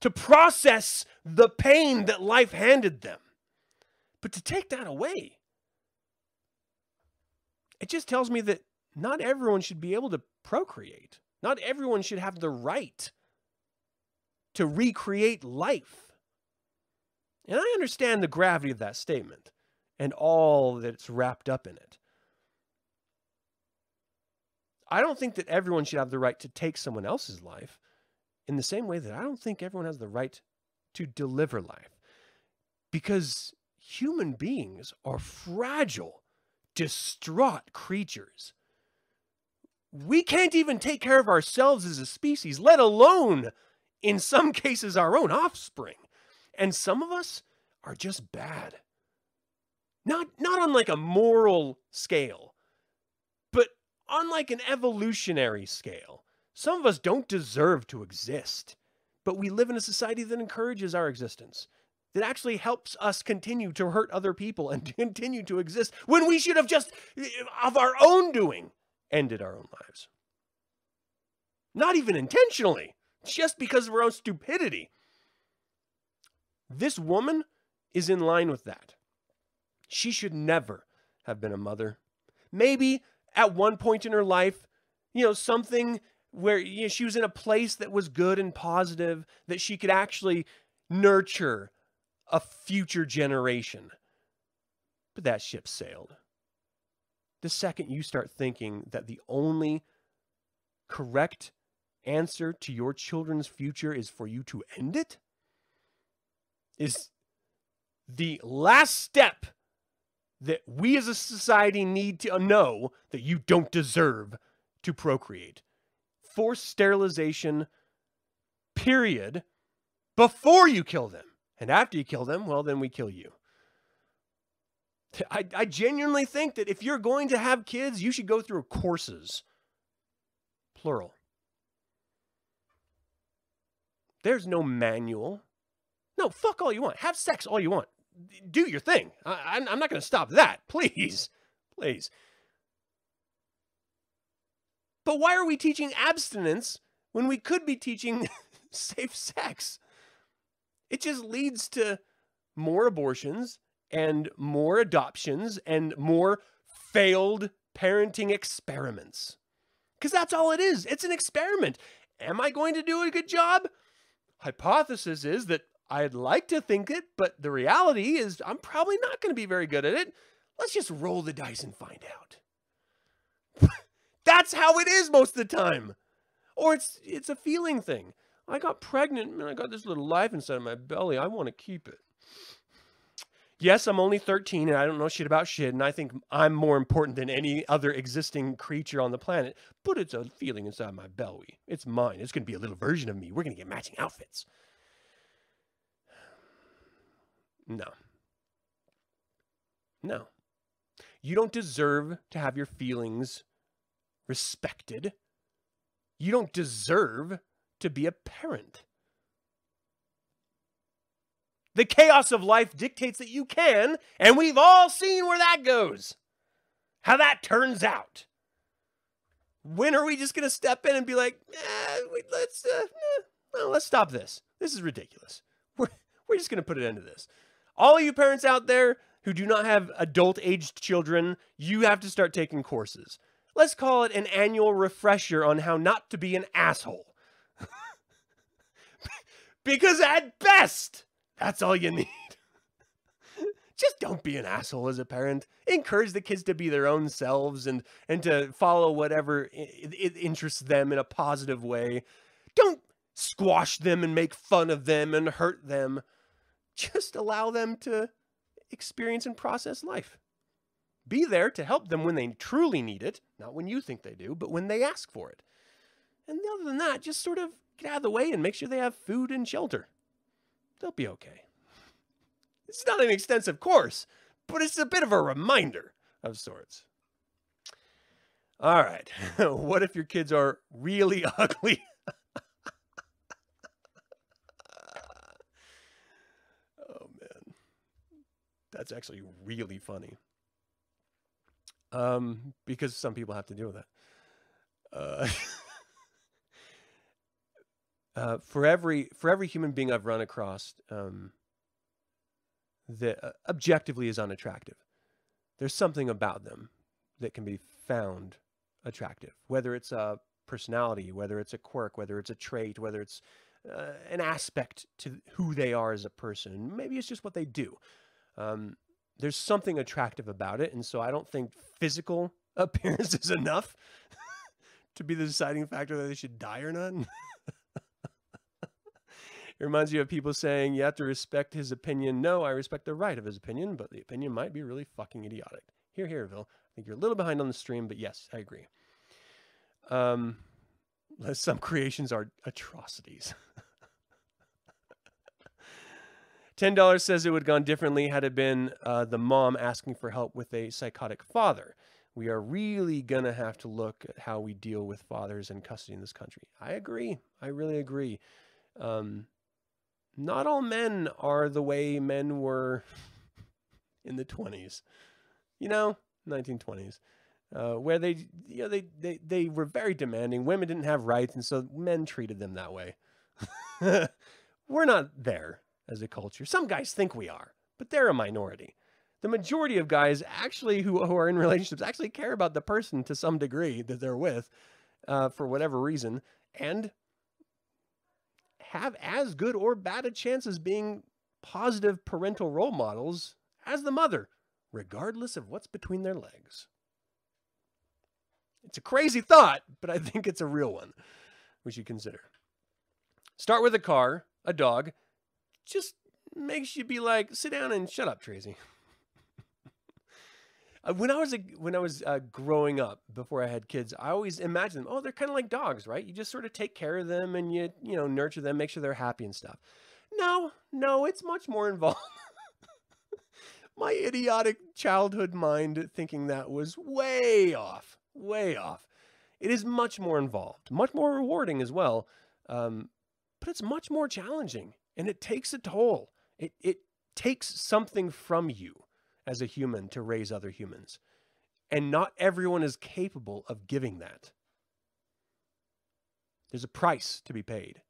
to process the pain that life handed them. But to take that away, it just tells me that not everyone should be able to procreate. Not everyone should have the right to recreate life. And I understand the gravity of that statement and all that's wrapped up in it. I don't think that everyone should have the right to take someone else's life in the same way that I don't think everyone has the right to deliver life. Because human beings are fragile, distraught creatures. we can't even take care of ourselves as a species, let alone, in some cases, our own offspring. And some of us are just bad. Not, not on like a moral scale, but on like an evolutionary scale. Some of us don't deserve to exist, but we live in a society that encourages our existence, that actually helps us continue to hurt other people and continue to exist when we should have just, of our own doing, ended our own lives. Not even intentionally, just because of our own stupidity. This woman is in line with that. She should never have been a mother. Maybe at one point in her life, you know, something where, you know, she was in a place that was good and positive, that she could actually nurture a future generation. But that ship sailed. The second you start thinking that the only correct answer to your children's future is for you to end it, is the last step that we as a society need to know that you don't deserve to procreate. Forced sterilization, period, before you kill them. And after you kill them, well, then we kill you. I, I genuinely think that if you're going to have kids, you should go through courses. Plural. There's no manual. No, fuck all you want. Have sex all you want. Do your thing. I, I'm not going to stop that. Please. Please. But why are we teaching abstinence when we could be teaching safe sex? It just leads to more abortions and more adoptions and more failed parenting experiments. Because that's all it is. It's an experiment. Am I going to do a good job? Hypothesis is that I'd like to think it, but the reality is I'm probably not going to be very good at it. Let's just roll the dice and find out. That's how it is most of the time. Or it's, it's a feeling thing. I got pregnant and I got this little life inside of my belly. I want to keep it. Yes, I'm only thirteen and I don't know shit about shit, and I think I'm more important than any other existing creature on the planet, but it's a feeling inside my belly. It's mine. It's going to be a little version of me. We're going to get matching outfits. No. No. You don't deserve to have your feelings respected. You don't deserve to be a parent. The chaos of life dictates that you can, and we've all seen where that goes. How that turns out. When are we just going to step in and be like, eh, wait, let's, uh, eh, well, let's stop this. This is ridiculous. We're, we're just going to put an end to this. All you parents out there who do not have adult-aged children, you have to start taking courses. Let's call it an annual refresher on how not to be an asshole. Because at best, that's all you need. Just don't be an asshole as a parent. Encourage the kids to be their own selves and, and to follow whatever it, it interests them in a positive way. Don't squash them and make fun of them and hurt them. Just allow them to experience and process life. Be there to help them when they truly need it. Not when you think they do, but when they ask for it. And other than that, just sort of get out of the way and make sure they have food and shelter. They'll be okay. It's not an extensive course, but it's a bit of a reminder of sorts. All right. What if your kids are really ugly? Oh, man. That's actually really funny. Um, because some people have to deal with that. Uh... Uh, for every for every human being I've run across um, that uh, objectively is unattractive, there's something about them that can be found attractive. Whether it's a personality, whether it's a quirk, whether it's a trait, whether it's uh, an aspect to who they are as a person. Maybe it's just what they do. Um, there's something attractive about it, and so I don't think physical appearance is enough to be the deciding factor whether they should die or not. It reminds you of people saying, you have to respect his opinion. No, I respect the right of his opinion, but the opinion might be really fucking idiotic. Here, here, Vil. I think you're a little behind on the stream, but yes, I agree. Um, some creations are atrocities. ten dollars says it would have gone differently had it been uh, the mom asking for help with a psychotic father. We are really going to have to look at how we deal with fathers in custody in this country. I agree. I really agree. Um, not all men are the way men were in the twenties, you know, nineteen twenties, uh, where they, you know, they, they, they were very demanding. Women didn't have rights. And so men treated them that way. We're not there as a culture. Some guys think we are, but they're a minority. The majority of guys actually who, who are in relationships actually care about the person to some degree that they're with, uh, for whatever reason, and have as good or bad a chance as being positive parental role models as the mother, regardless of what's between their legs. It's a crazy thought, but I think it's a real one we should consider. Start with a car, a dog, just makes you be like, sit down and shut up, Tracy. When I was, when I was uh, growing up, before I had kids, I always imagined them, oh, they're kind of like dogs, right? You just sort of take care of them and you, you know, nurture them, make sure they're happy and stuff. No, no, it's much more involved. My idiotic childhood mind thinking that was way off, way off. It is much more involved, much more rewarding as well, um, but it's much more challenging and it takes a toll. It, it takes something from you as a human to raise other humans. And not everyone is capable of giving that. There's a price to be paid.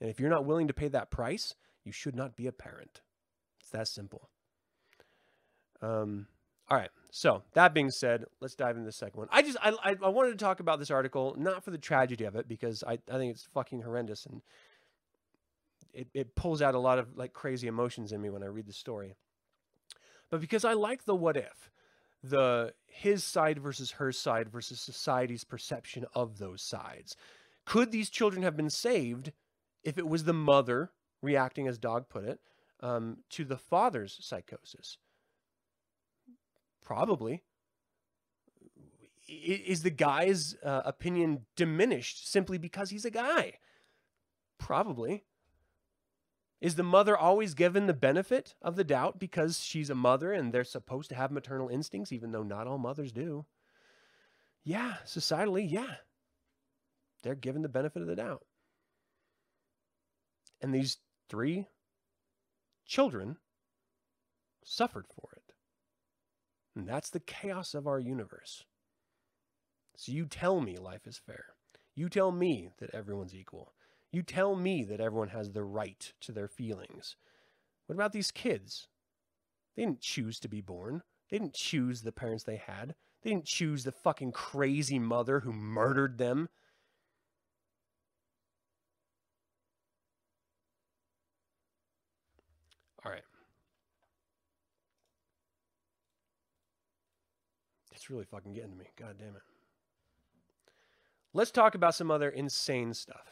And if you're not willing to pay that price, you should not be a parent. It's that simple. Um, all right. So that being said, let's dive into the second one. I just, I, I, I wanted to talk about this article, not for the tragedy of it, because I, I think it's fucking horrendous. And it, it pulls out a lot of like crazy emotions in me when I read the story. But because I like the what if, the his side versus her side versus society's perception of those sides. Could these children have been saved if it was the mother reacting, as Dog put it, um, to the father's psychosis? Probably. Is the guy's uh, opinion diminished simply because he's a guy? Probably. Is the mother always given the benefit of the doubt because she's a mother and they're supposed to have maternal instincts, even though not all mothers do? Yeah, societally, yeah. They're given the benefit of the doubt. And these three children suffered for it. And that's the chaos of our universe. So you tell me life is fair. You tell me that everyone's equal. You tell me that everyone has the right to their feelings. What about these kids? They didn't choose to be born. They didn't choose the parents they had. They didn't choose the fucking crazy mother who murdered them. All right. It's really fucking getting to me. God damn it. Let's talk about some other insane stuff.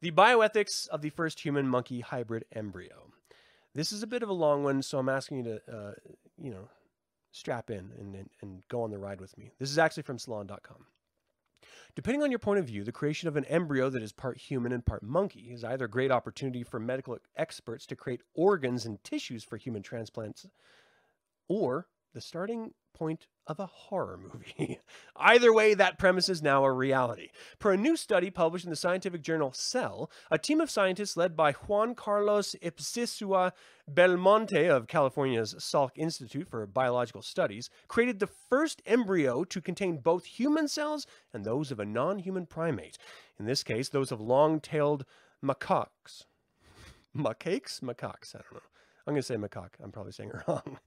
The bioethics of the first human-monkey hybrid embryo. This is a bit of a long one, so I'm asking you to, uh, you know, strap in and, and, and go on the ride with me. This is actually from salon dot com. Depending on your point of view, the creation of an embryo that is part human and part monkey is either a great opportunity for medical experts to create organs and tissues for human transplants, or the starting point of a horror movie. Either way, that premise is now a reality. Per a new study published in the scientific journal Cell, a team of scientists led by Juan Carlos Izpisua Belmonte of California's Salk Institute for Biological Studies created the first embryo to contain both human cells and those of a non-human primate. In this case, those of long-tailed macaques. Macaques? Macaques, I don't know. I'm going to say macaque. I'm probably saying it wrong.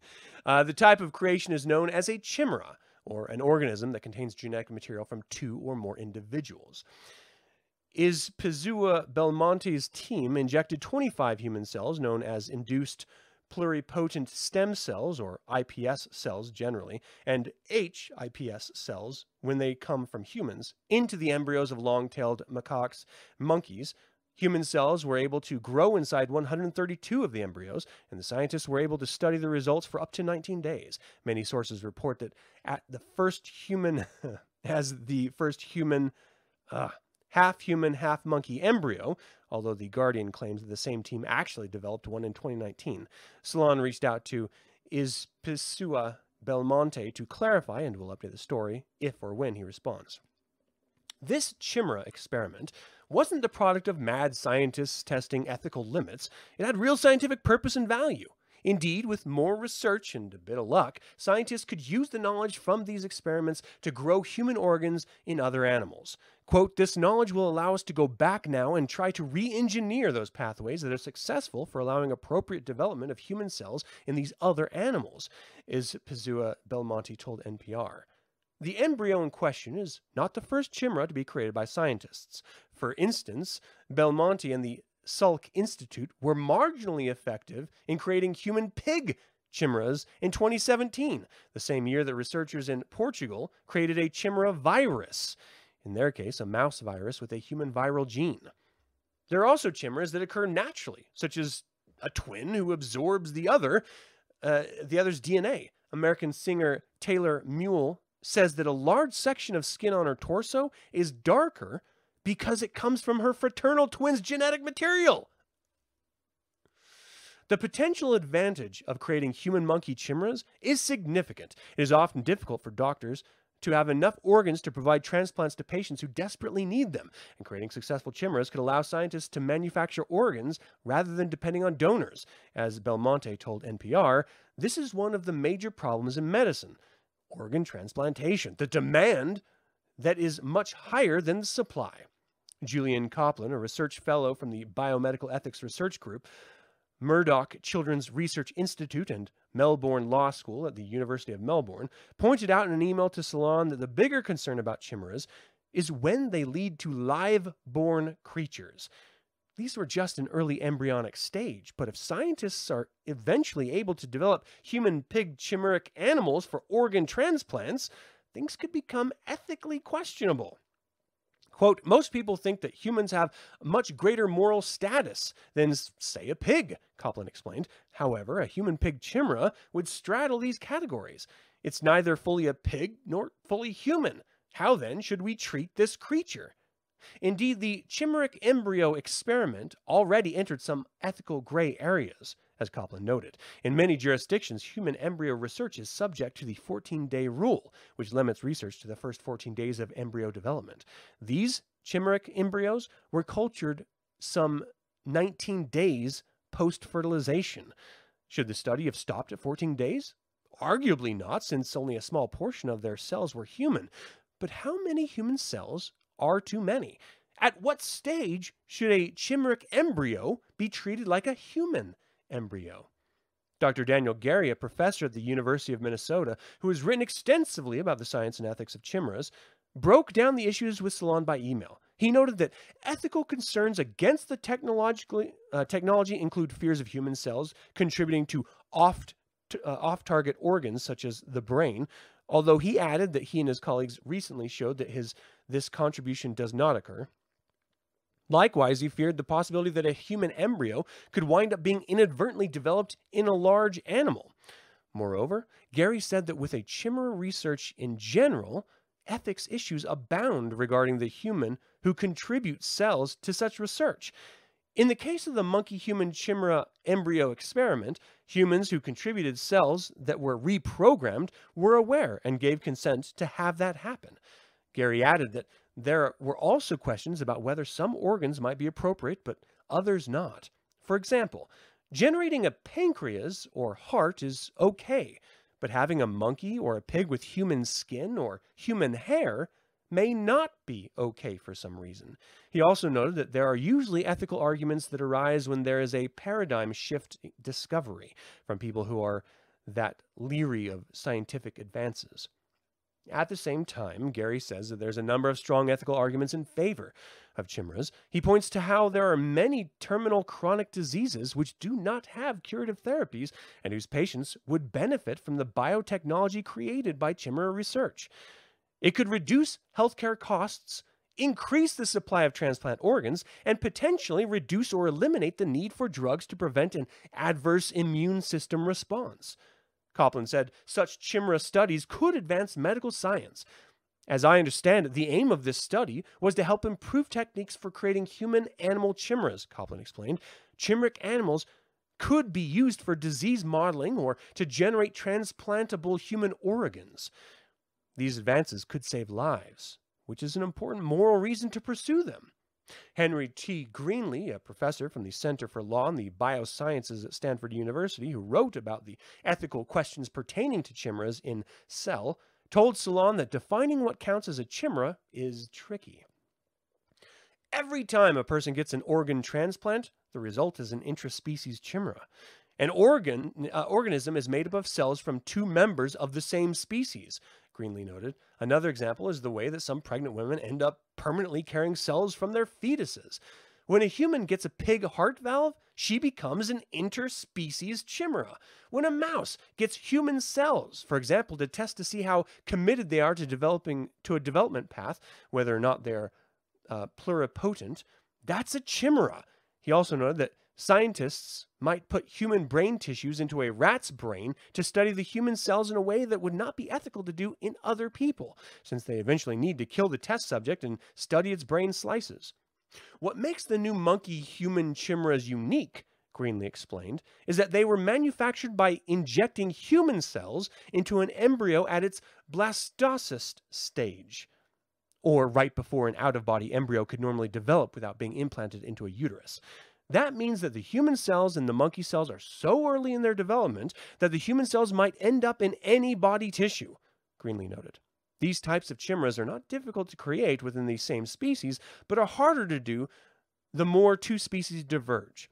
Uh, the type of creation is known as a chimera, or an organism that contains genetic material from two or more individuals. Izpisua Belmonte's team injected twenty-five human cells, known as induced pluripotent stem cells, or I P S cells generally, and H I P S cells, when they come from humans, into the embryos of long-tailed macaques, monkeys. Human cells were able to grow inside one hundred thirty-two of the embryos, and the scientists were able to study the results for up to nineteen days. Many sources report that at the first human as the first human, uh, half-human, half-monkey embryo, although The Guardian claims that the same team actually developed one in twenty nineteen. Salon reached out to Izpisua Belmonte to clarify, and will update the story if or when he responds. This chimera experiment wasn't the product of mad scientists testing ethical limits. It had real scientific purpose and value. Indeed, with more research and a bit of luck, scientists could use the knowledge from these experiments to grow human organs in other animals. Quote, "This knowledge will allow us to go back now and try to re-engineer those pathways that are successful for allowing appropriate development of human cells in these other animals," Izpisua Belmonte told N P R. The embryo in question is not the first chimera to be created by scientists. For instance, Belmonte and the Salk Institute were marginally effective in creating human pig chimeras in twenty seventeen, the same year that researchers in Portugal created a chimera virus, in their case a mouse virus with a human viral gene. There are also chimeras that occur naturally, such as a twin who absorbs the other, uh, the other's D N A. American singer Taylor Mule says that a large section of skin on her torso is darker because it comes from her fraternal twin's genetic material. The potential advantage of creating human-monkey chimeras is significant. It is often difficult for doctors to have enough organs to provide transplants to patients who desperately need them, and creating successful chimeras could allow scientists to manufacture organs rather than depending on donors. As Belmonte told N P R, "This is one of the major problems in medicine, organ transplantation. The demand that is much higher than the supply." Julian Copeland, a research fellow from the Biomedical Ethics Research Group, Murdoch Children's Research Institute, and Melbourne Law School at the University of Melbourne, pointed out in an email to Salon that the bigger concern about chimeras is when they lead to live-born creatures. These were just an early embryonic stage, but if scientists are eventually able to develop human-pig chimeric animals for organ transplants, things could become ethically questionable. Quote, "Most people think that humans have much greater moral status than, say, a pig," Copeland explained. "However, a human-pig chimera would straddle these categories. It's neither fully a pig nor fully human. How then should we treat this creature?" Indeed, the chimeric embryo experiment already entered some ethical gray areas, as Copeland noted. In many jurisdictions, human embryo research is subject to the fourteen-day rule, which limits research to the first fourteen days of embryo development. These chimeric embryos were cultured some nineteen days post-fertilization. Should the study have stopped at fourteen days? Arguably not, since only a small portion of their cells were human. But how many human cells are too many? At what stage should a chimeric embryo be treated like a human embryo? Doctor Daniel Garry, a professor at the University of Minnesota, who has written extensively about the science and ethics of chimeras, broke down the issues with Salon by email. He noted that ethical concerns against the technologically, uh, technology include fears of human cells contributing to off, t uh, off-target organs such as the brain, although he added that he and his colleagues recently showed that his, this contribution does not occur. Likewise, he feared the possibility that a human embryo could wind up being inadvertently developed in a large animal. Moreover, Garry said that with a chimera research in general, ethics issues abound regarding the human who contributes cells to such research. In the case of the monkey-human chimera embryo experiment, humans who contributed cells that were reprogrammed were aware and gave consent to have that happen. Garry added that there were also questions about whether some organs might be appropriate, but others not. For example, generating a pancreas or heart is okay, but having a monkey or a pig with human skin or human hair may not be okay for some reason. He also noted that there are usually ethical arguments that arise when there is a paradigm shift discovery from people who are that leery of scientific advances. At the same time, Garry says that there's a number of strong ethical arguments in favor of chimeras. He points to how there are many terminal chronic diseases which do not have curative therapies and whose patients would benefit from the biotechnology created by chimera research. It could reduce healthcare costs, increase the supply of transplant organs, and potentially reduce or eliminate the need for drugs to prevent an adverse immune system response. Copeland said such chimera studies could advance medical science. As I understand it, the aim of this study was to help improve techniques for creating human-animal chimeras, Copeland explained. Chimeric animals could be used for disease modeling or to generate transplantable human organs. These advances could save lives, which is an important moral reason to pursue them. Henry T. Greenlee, a professor from the Center for Law and the Biosciences at Stanford University, who wrote about the ethical questions pertaining to chimeras in Cell, told Salon that defining what counts as a chimera is tricky. Every time a person gets an organ transplant, the result is an intraspecies chimera. An organ, uh, organism is made up of cells from two members of the same species, Greenlee noted. Another example is the way that some pregnant women end up permanently carrying cells from their fetuses. When a human gets a pig heart valve, she becomes an interspecies chimera. When a mouse gets human cells, for example, to test to see how committed they are to developing to a development path, whether or not they're uh, pluripotent, that's a chimera. He also noted that scientists might put human brain tissues into a rat's brain to study the human cells in a way that would not be ethical to do in other people, since they eventually need to kill the test subject and study its brain slices. What makes the new monkey-human chimeras unique, Greenlee explained, is that they were manufactured by injecting human cells into an embryo at its blastocyst stage, or right before an out-of-body embryo could normally develop without being implanted into a uterus. That means that the human cells and the monkey cells are so early in their development that the human cells might end up in any body tissue, Greenlee noted. These types of chimeras are not difficult to create within the same species, but are harder to do the more two species diverge.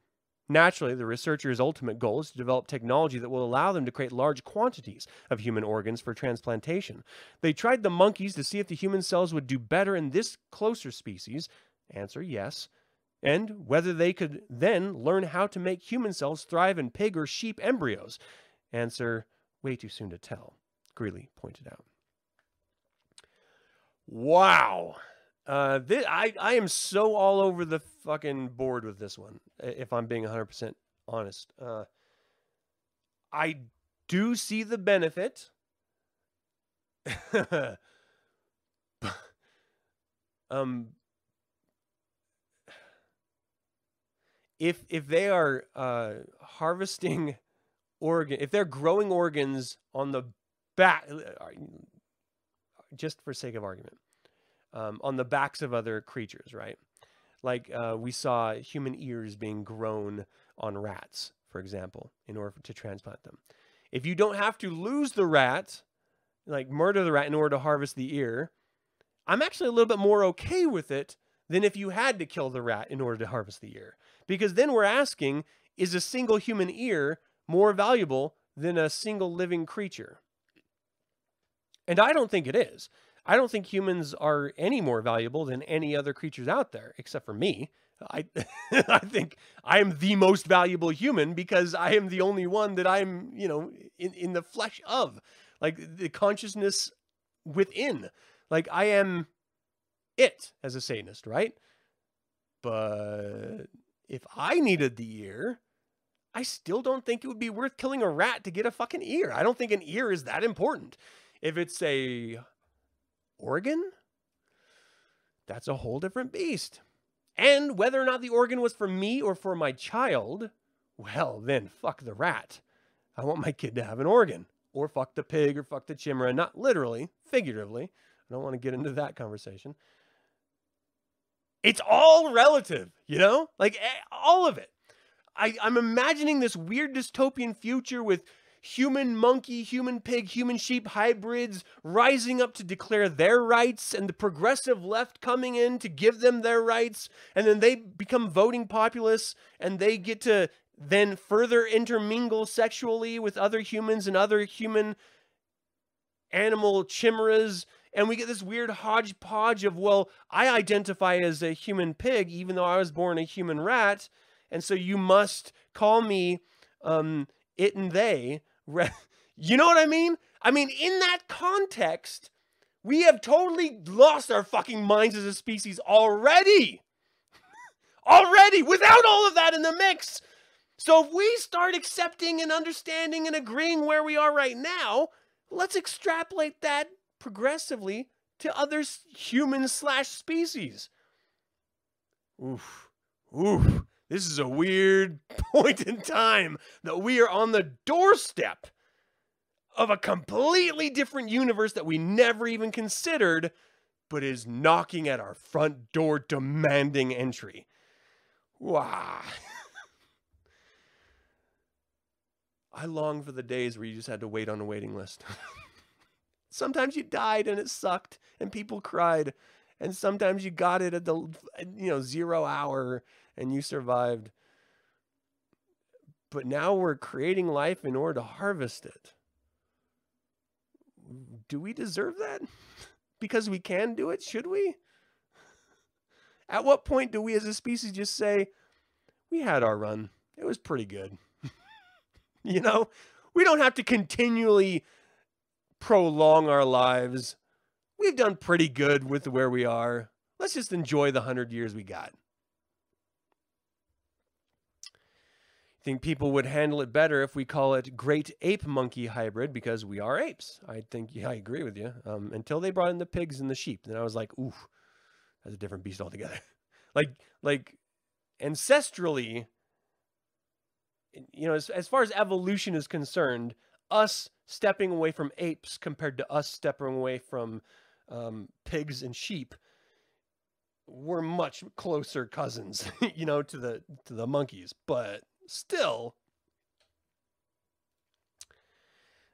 Naturally, the researcher's ultimate goal is to develop technology that will allow them to create large quantities of human organs for transplantation. They tried the monkeys to see if the human cells would do better in this closer species. Answer, yes. And whether they could then learn how to make human cells thrive in pig or sheep embryos. Answer, way too soon to tell, Greenlee pointed out. Wow. Uh, this, I, I am so all over the fucking board with this one, if I'm being one hundred percent honest. Uh, I do see the benefit. um... If if they are uh, harvesting organ, if they're growing organs on the back, just for sake of argument, um, on the backs of other creatures, right? Like uh, we saw human ears being grown on rats, for example, in order to transplant them. If you don't have to lose the rat, like murder the rat in order to harvest the ear, I'm actually a little bit more okay with it than if you had to kill the rat in order to harvest the ear. Because then we're asking, is a single human ear more valuable than a single living creature? And I don't think it is. I don't think humans are any more valuable than any other creatures out there, except for me. I, I think I am the most valuable human because I am the only one that I'm, you know, in, in the flesh of. Like, the consciousness within. Like, I am it as a Satanist, right? But if I needed the ear, I still don't think it would be worth killing a rat to get a fucking ear. I don't think an ear is that important. If it's a organ, that's a whole different beast. And whether or not the organ was for me or for my child, well, then fuck the rat. I want my kid to have an organ. Or fuck the pig or fuck the chimera. Not literally, figuratively. I don't want to get into that conversation. It's all relative, you know, like all of it. I, I'm imagining this weird dystopian future with human monkey, human pig, human sheep hybrids rising up to declare their rights and the progressive left coming in to give them their rights. And then they become voting populace and they get to then further intermingle sexually with other humans and other human animal chimeras. And we get this weird hodgepodge of, well, I identify as a human pig, even though I was born a human rat. And so you must call me um, it and they. You know what I mean? I mean, in that context, we have totally lost our fucking minds as a species already. already, without all of that in the mix. So if we start accepting and understanding and agreeing where we are right now, let's extrapolate that progressively to other humans slash species. Oof. Oof. This is a weird point in time that we are on the doorstep of a completely different universe that we never even considered, but is knocking at our front door demanding entry. Wow. I long for the days where you just had to wait on a waiting list. Sometimes you died and it sucked and people cried. And sometimes you got it at the, you know, zero hour and you survived. But now we're creating life in order to harvest it. Do we deserve that? Because we can do it? Should we? At what point do we as a species just say, we had our run. It was pretty good. You know, we don't have to continually prolong our lives. We've done pretty good with where we are. Let's just enjoy the hundred years we got. I think people would handle it better if we call it great ape monkey hybrid, because we are apes. I think, yeah, I agree with you. Um, until they brought in the pigs and the sheep. Then I was like, ooh, that's a different beast altogether. like, like ancestrally, you know, as, as far as evolution is concerned, us stepping away from apes compared to us stepping away from um, pigs and sheep, we're much closer cousins, you know, to the, to the monkeys, but still,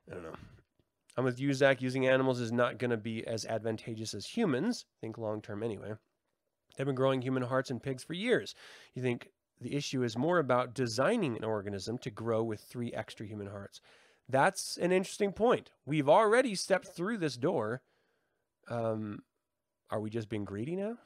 I don't know. I'm with you, Zach. Using animals is not going to be as advantageous as humans. Think long-term anyway. They've been growing human hearts and pigs for years. You think the issue is more about designing an organism to grow with three extra human hearts. That's an interesting point. We've already stepped through this door. Um, are we just being greedy now?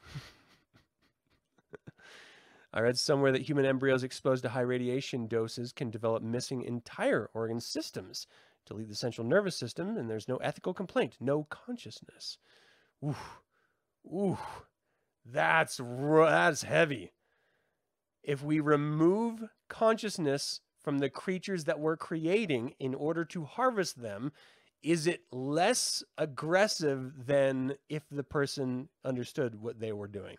I read somewhere that human embryos exposed to high radiation doses can develop missing entire organ systems, delete the central nervous system, and there's no ethical complaint, no consciousness. Ooh, ooh, that's, that's heavy. If we remove consciousness from the creatures that we're creating in order to harvest them, is it less aggressive than if the person understood what they were doing?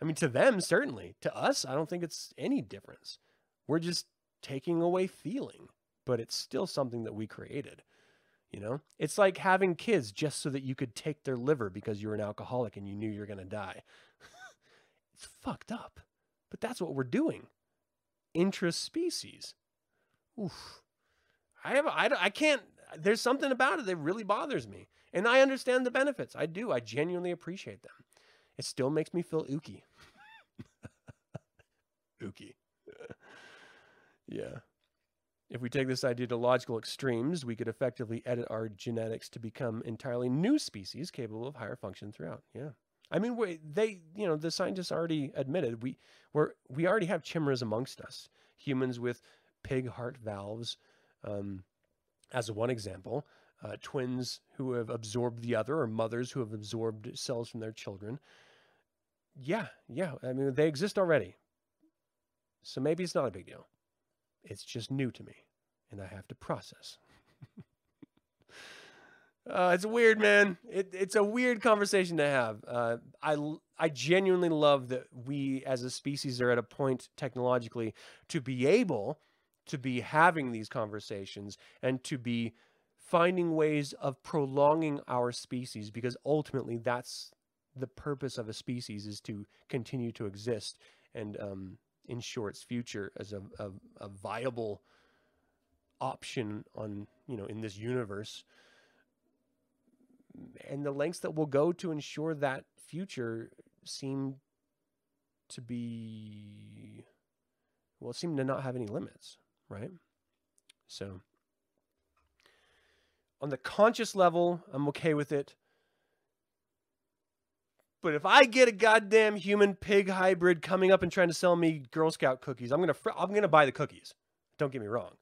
I mean, to them, certainly. To us, I don't think it's any difference. We're just taking away feeling, but it's still something that we created. You know, it's like having kids just so that you could take their liver because you were an alcoholic and you knew you were going to die. It's fucked up, but that's what we're doing. Intraspecies. Oof. I have, I, I can't, there's something about it that really bothers me. And I understand the benefits. I do. I genuinely appreciate them. It still makes me feel ooky. Ooky. Yeah. If we take this idea to logical extremes, we could effectively edit our genetics to become entirely new species capable of higher function throughout. Yeah. I mean, we, they, you know, the scientists already admitted we we're, we already have chimeras amongst us. Humans with pig heart valves, um, as one example, uh, twins who have absorbed the other, or mothers who have absorbed cells from their children. Yeah, yeah, I mean, they exist already. So maybe it's not a big deal. It's just new to me, and I have to process. uh, it's weird, man. It, it's a weird conversation to have. Uh, I, I genuinely love that we as a species are at a point technologically to be able to be having these conversations and to be finding ways of prolonging our species, because ultimately that's the purpose of a species, is to continue to exist and um, ensure its future as a, a, a viable option on, you know, in this universe. And the lengths that we'll go to ensure that future seem to be, well, seem to not have any limits. Right? So on the conscious level, I'm okay with it. But if I get a goddamn human pig hybrid coming up and trying to sell me Girl Scout cookies, I'm going to, I'm going to buy the cookies. Don't get me wrong,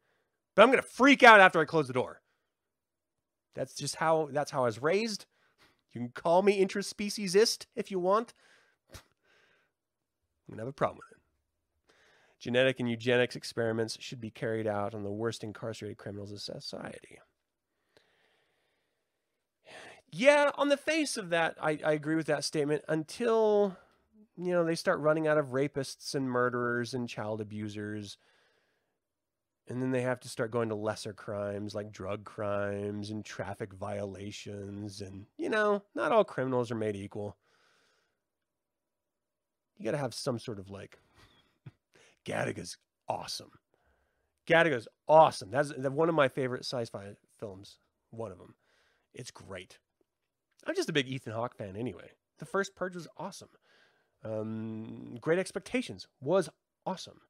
but I'm going to freak out after I close the door. That's just how, that's how I was raised. You can call me interspecies-ist if you want. I'm going to have a problem with it. Genetic and eugenics experiments should be carried out on the worst incarcerated criminals of society. Yeah, on the face of that, I, I agree with that statement until, you know, they start running out of rapists and murderers and child abusers. And then they have to start going to lesser crimes like drug crimes and traffic violations. And, you know, not all criminals are made equal. You got to have some sort of like, Gattaga's awesome. Gattaga's awesome. That's one of my favorite sci-fi films. One of them. It's great. I'm just a big Ethan Hawke fan anyway. The first Purge was awesome. Um, Great Expectations was awesome.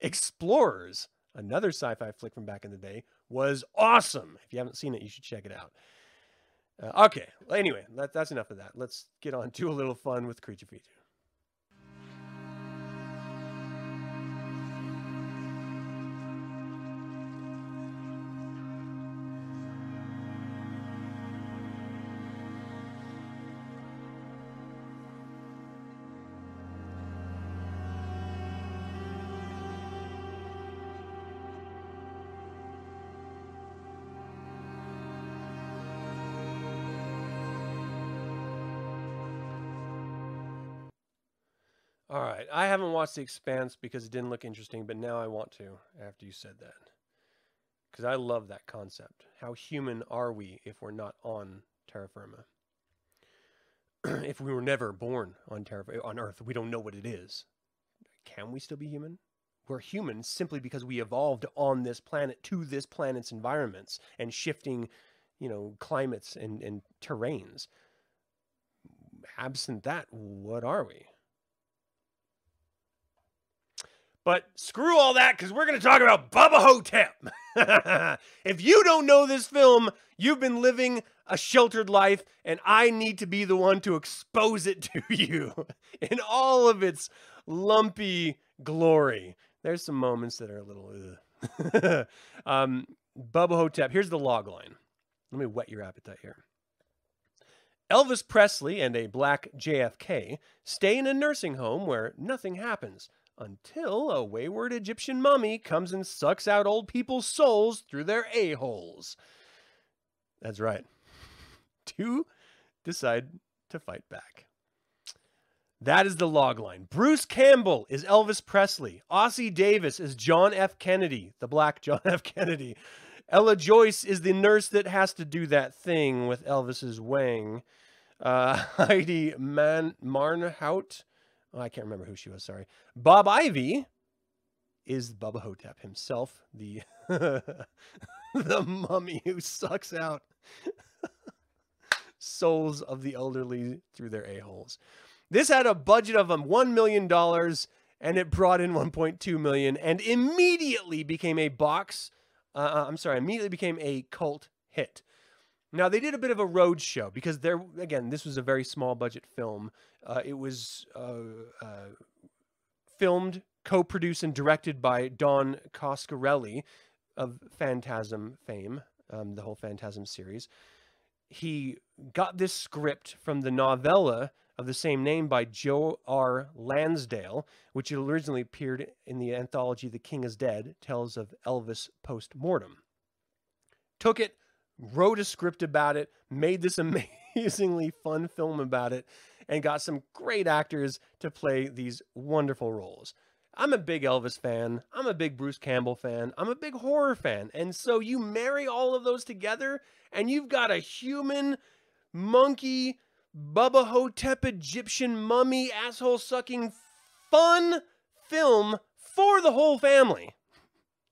Explorers, another sci-fi flick from back in the day, was awesome. If you haven't seen it, you should check it out. Uh, okay, well, anyway, that, that's enough of that. Let's get on to a little fun with Creature Feature. All right, I haven't watched The Expanse because it didn't look interesting, but now I want to after you said that. Because I love that concept. How human are we if we're not on terra firma? If we were never born on terra, on Earth, we don't know what it is. Can we still be human? We're human simply because we evolved on this planet to this planet's environments and shifting, you know, climates and, and terrains. Absent that, what are we? But screw all that, because we're going to talk about Bubba Ho-Tep. If you don't know this film, you've been living a sheltered life, and I need to be the one to expose it to you in all of its lumpy glory. There's some moments that are a little... um, Bubba Ho-Tep, here's the log line. Let me whet your appetite here. Elvis Presley and a black J F K stay in a nursing home where nothing happens, until a wayward Egyptian mummy comes and sucks out old people's souls through their a-holes. That's right. Two decide to fight back. That is the logline. Bruce Campbell is Elvis Presley. Ossie Davis is John F. Kennedy, the black John F. Kennedy. Ella Joyce is the nurse that has to do that thing with Elvis's wang. Uh, Heidi Man Marnhout... Oh, I can't remember who she was, sorry. Bob Ivy is Bubba Ho-Tep himself, the, the mummy who sucks out souls of the elderly through their a-holes. This had a budget of one million dollars, and it brought in one point two million dollars, and immediately became a box, uh, I'm sorry, immediately became a cult hit. Now, they did a bit of a road show because, there again, this was a very small-budget film. Uh, it was uh, uh, filmed, co-produced, and directed by Don Coscarelli of Phantasm fame, um, the whole Phantasm series. He got this script from the novella of the same name by Joe R. Lansdale, which originally appeared in the anthology The King is Dead, Tales of Elvis Postmortem. Took it, wrote a script about it, made this amazingly fun film about it, and got some great actors to play these wonderful roles. I'm a big Elvis fan. I'm a big Bruce Campbell fan. I'm a big horror fan. And so you marry all of those together, and you've got a human, monkey, Bubba Ho-Tep Egyptian mummy, asshole-sucking fun film for the whole family.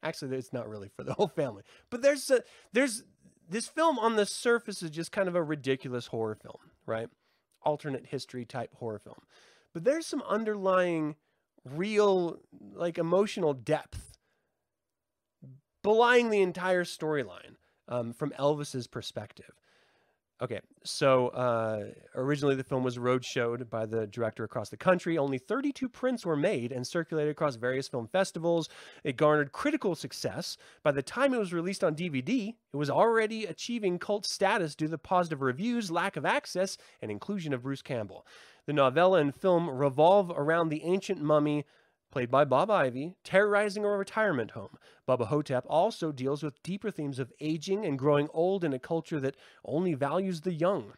Actually, it's not really for the whole family. But there's a, there's... this film on the surface is just kind of a ridiculous horror film, right? Alternate history type horror film. But there's some underlying real, like, emotional depth belying the entire storyline um, from Elvis's perspective. Okay, so uh, originally the film was roadshowed by the director across the country. Only thirty-two prints were made and circulated across various film festivals. It garnered critical success. By the time it was released on D V D, it was already achieving cult status due to the positive reviews, lack of access, and inclusion of Bruce Campbell. The novella and film revolve around the ancient mummy played by Bob Ivy, terrorizing a retirement home. Bubba Ho-Tep also deals with deeper themes of aging and growing old in a culture that only values the young.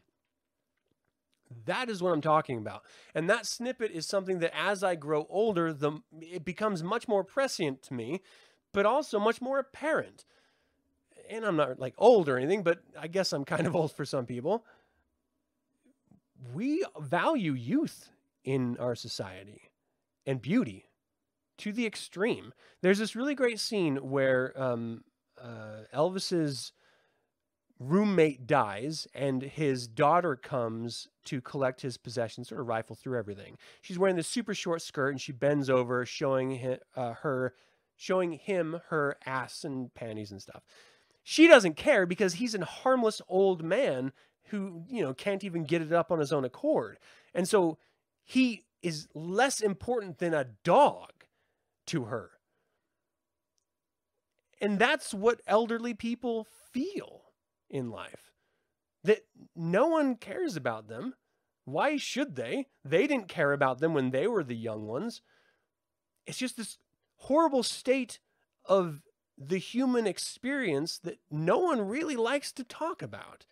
That is what I'm talking about. And that snippet is something that as I grow older, the, it becomes much more prescient to me, but also much more apparent. And I'm not like old or anything, but I guess I'm kind of old for some people. We value youth in our society and beauty to the extreme. There's this really great scene where um, uh, Elvis's roommate dies and his daughter comes to collect his possessions, sort of rifle through everything. She's wearing this super short skirt and she bends over, showing him, uh, her, showing him her ass and panties and stuff. She doesn't care because he's a harmless old man who, you know, can't even get it up on his own accord. And so he is less important than a dog to her. And that's what elderly people feel in life, that no one cares about them. Why should they? They didn't care about them when they were the young ones. It's just this horrible state of the human experience that no one really likes to talk about.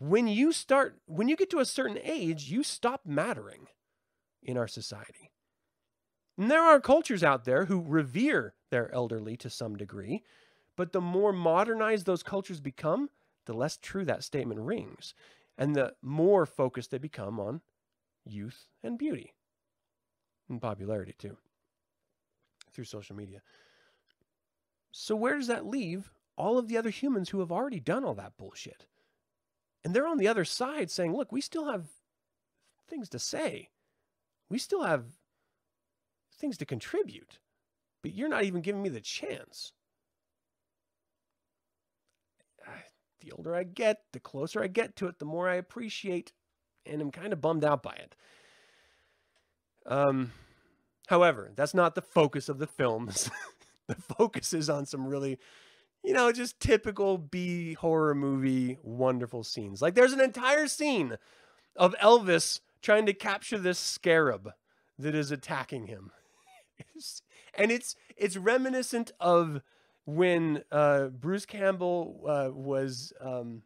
When you start, when you get to a certain age, you stop mattering in our society. And there are cultures out there who revere their elderly to some degree, but the more modernized those cultures become, the less true that statement rings, and the more focused they become on youth and beauty, and popularity too, through social media. So where does that leave all of the other humans who have already done all that bullshit? And they're on the other side saying, look, we still have things to say. We still have things to contribute, but you're not even giving me the chance. The older I get, the closer I get to it, the more I appreciate, and I'm kind of bummed out by it. Um, however, that's not the focus of the films. The focus is on some really, you know, just typical B horror movie, wonderful scenes. Like there's an entire scene of Elvis trying to capture this scarab that is attacking him. And it's, it's reminiscent of when uh, Bruce Campbell uh, was um,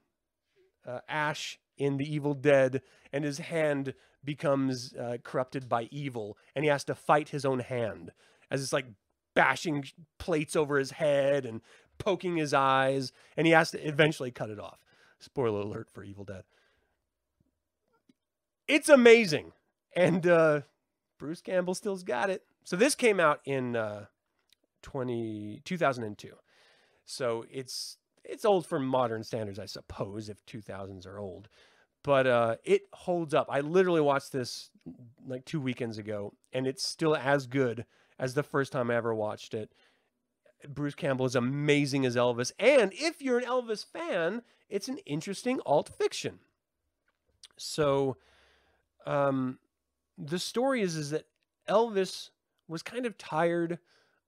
uh, Ash in The Evil Dead, and his hand becomes uh, corrupted by evil, and he has to fight his own hand as it's like bashing plates over his head and poking his eyes, and he has to eventually cut it off. Spoiler alert for Evil Dead. It's amazing. And uh, Bruce Campbell still's got it. So this came out in uh, two thousand two. So it's, it's old for modern standards, I suppose, if two thousands are old. But uh, it holds up. I literally watched this like two weekends ago, and it's still as good as the first time I ever watched it. Bruce Campbell is amazing as Elvis. And if you're an Elvis fan, it's an interesting alt fiction. So um, the story is, is that Elvis was kind of tired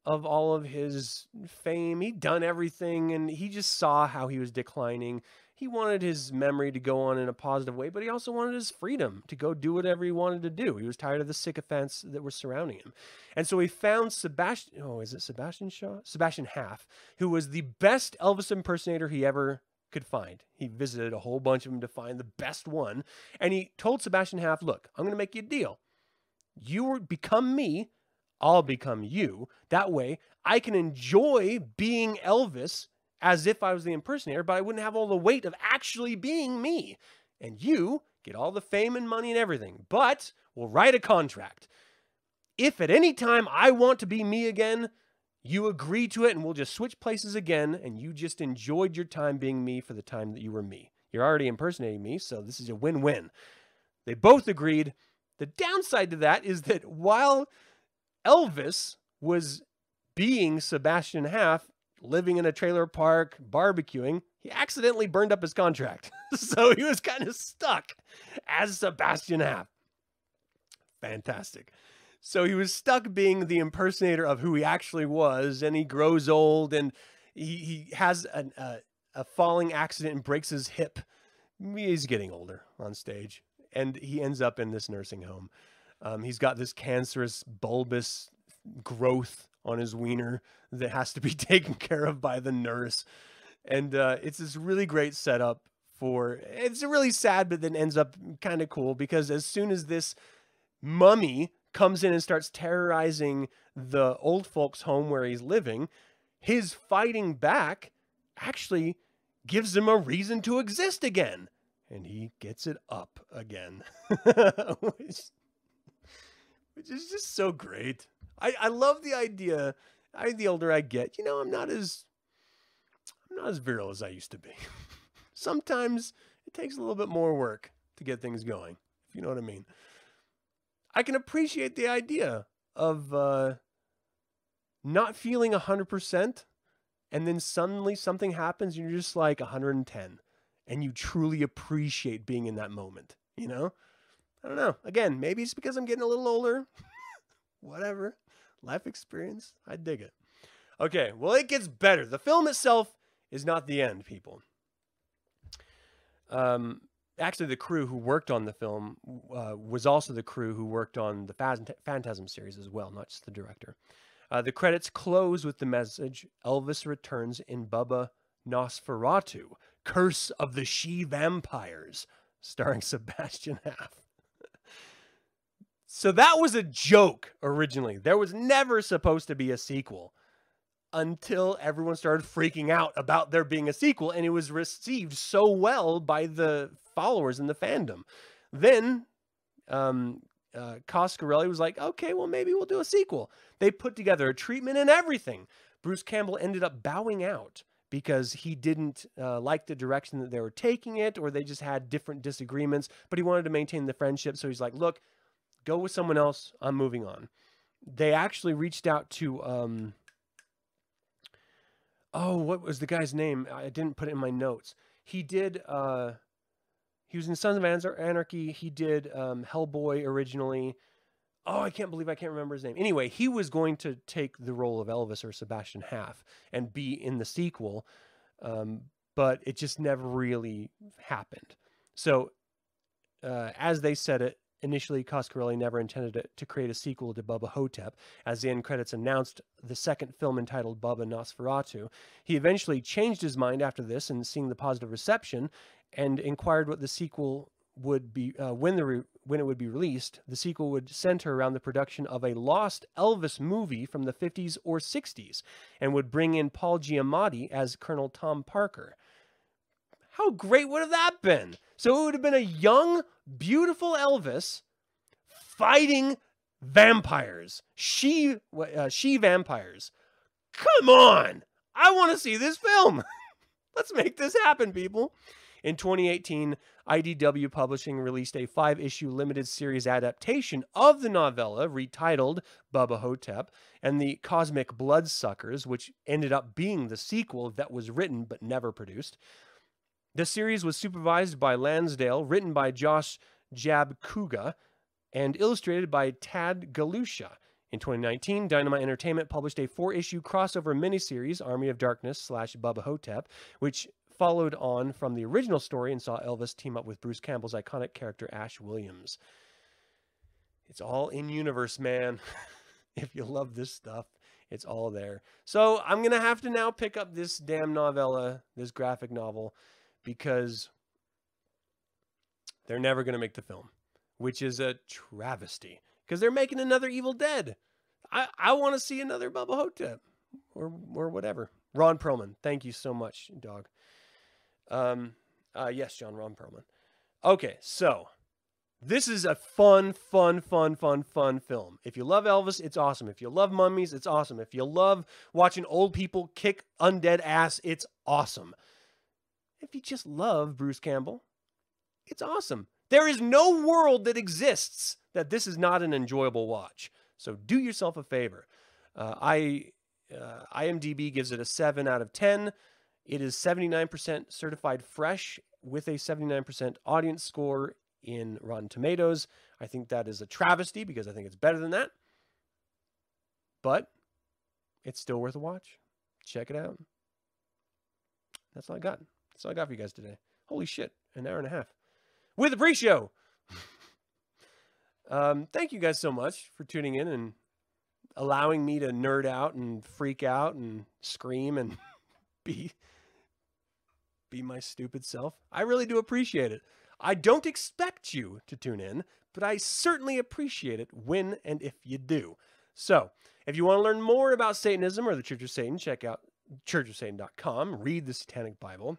of all of his fame. He'd done everything, and he just saw how he was declining. He wanted his memory to go on in a positive way, but he also wanted his freedom to go do whatever he wanted to do. He was tired of the sycophants that were surrounding him. And so he found Sebastian, oh, is it Sebastian Shaw? Sebastian Haff, who was the best Elvis impersonator he ever could find. He visited a whole bunch of them to find the best one. And he told Sebastian Haff, look, I'm going to make you a deal. You become me, I'll become you. That way I can enjoy being Elvis as if I was the impersonator, but I wouldn't have all the weight of actually being me. And you get all the fame and money and everything, but we'll write a contract. If at any time I want to be me again, you agree to it, and we'll just switch places again, and you just enjoyed your time being me for the time that you were me. You're already impersonating me, so this is a win-win. They both agreed. The downside to that is that while Elvis was being Sebastian Haff, living in a trailer park, barbecuing, he accidentally burned up his contract. So he was kind of stuck as Sebastian Haff. Fantastic. So he was stuck being the impersonator of who he actually was, and he grows old, and he, he has an, uh, a falling accident and breaks his hip. He's getting older on stage, and he ends up in this nursing home. Um, he's got this cancerous, bulbous growth on his wiener that has to be taken care of by the nurse. And uh, it's this really great setup for, it's really sad, but then ends up kind of cool, because as soon as this mummy comes in and starts terrorizing the old folks home where he's living, his fighting back actually gives him a reason to exist again. And he gets it up again, which, which is just so great. I, I love the idea. I, the older I get, you know, I'm not as, I'm not as virile as I used to be. Sometimes it takes a little bit more work to get things going, if you know what I mean. I can appreciate the idea of uh, not feeling one hundred percent, and then suddenly something happens and you're just like one hundred ten, and you truly appreciate being in that moment, you know? I don't know. Again, maybe it's because I'm getting a little older. Whatever. Life experience. I dig it. Okay, well, it gets better. The film itself is not the end, people. Um... Actually, the crew who worked on the film uh, was also the crew who worked on the Phantasm series as well, not just the director. Uh, the credits close with the message, Elvis returns in Bubba Nosferatu, Curse of the She-Vampires, starring Sebastian Haff. So that was a joke originally. There was never supposed to be a sequel until everyone started freaking out about there being a sequel, and it was received so well by the followers in the fandom. Then um, uh, Coscarelli was like, okay, well, maybe we'll do a sequel. They put together a treatment and everything. Bruce Campbell ended up bowing out because he didn't uh, like the direction that they were taking it, or they just had different disagreements, but he wanted to maintain the friendship. So he's like, look, go with someone else. I'm moving on. They actually reached out to... Um, oh, what was the guy's name? I didn't put it in my notes. He did... Uh, He was in Sons of Anarchy. He did um, Hellboy originally. Oh, I can't believe I can't remember his name. Anyway, he was going to take the role of Elvis or Sebastian Haff and be in the sequel, um, but it just never really happened. So, uh, as they said it, initially Coscarelli never intended to, to create a sequel to Bubba Ho-Tep. As the end credits announced the second film entitled Bubba Nosferatu, he eventually changed his mind after this and seeing the positive reception, and inquired what the sequel would be, uh, when, the re when it would be released. The sequel would center around the production of a lost Elvis movie from the fifties or sixties, and would bring in Paul Giamatti as Colonel Tom Parker. How great would have that been? So it would have been a young, beautiful Elvis fighting vampires. She, uh, she vampires. Come on! I want to see this film! Let's make this happen, people! In twenty eighteen, I D W Publishing released a five-issue limited series adaptation of the novella retitled Bubba Ho-Tep and the Cosmic Bloodsuckers, which ended up being the sequel that was written but never produced. The series was supervised by Lansdale, written by Josh Jabkuga, and illustrated by Tad Galusha. In twenty nineteen, Dynamite Entertainment published a four-issue crossover miniseries, Army of Darkness slash Bubba Ho-Tep, which followed on from the original story and saw Elvis team up with Bruce Campbell's iconic character, Ash Williams. It's all in-universe, man. If you love this stuff, it's all there. So I'm going to have to now pick up this damn novella, this graphic novel, because they're never going to make the film, which is a travesty, because they're making another Evil Dead. I, I want to see another Bubba Ho-Tep or, or whatever. Ron Perlman, thank you so much, dog. Um, uh, yes, John, Ron Perlman. Okay, so this is a fun, fun, fun, fun, fun film. If you love Elvis, it's awesome. If you love mummies, it's awesome. If you love watching old people kick undead ass, it's awesome. If you just love Bruce Campbell, it's awesome. There is no world that exists that this is not an enjoyable watch. So do yourself a favor. Uh, I, uh, I M D B gives it a seven out of ten. It is seventy-nine percent certified fresh with a seventy-nine percent audience score in Rotten Tomatoes. I think that is a travesty because I think it's better than that. But it's still worth a watch. Check it out. That's all I got. That's all I got for you guys today. Holy shit, an hour and a half. With the pre-show! um, thank you guys so much for tuning in and allowing me to nerd out and freak out and scream and be be my stupid self. I really do appreciate it. I don't expect you to tune in, but I certainly appreciate it when and if you do. So, if you want to learn more about Satanism or the Church of Satan, check out church of satan dot com, read the Satanic Bible.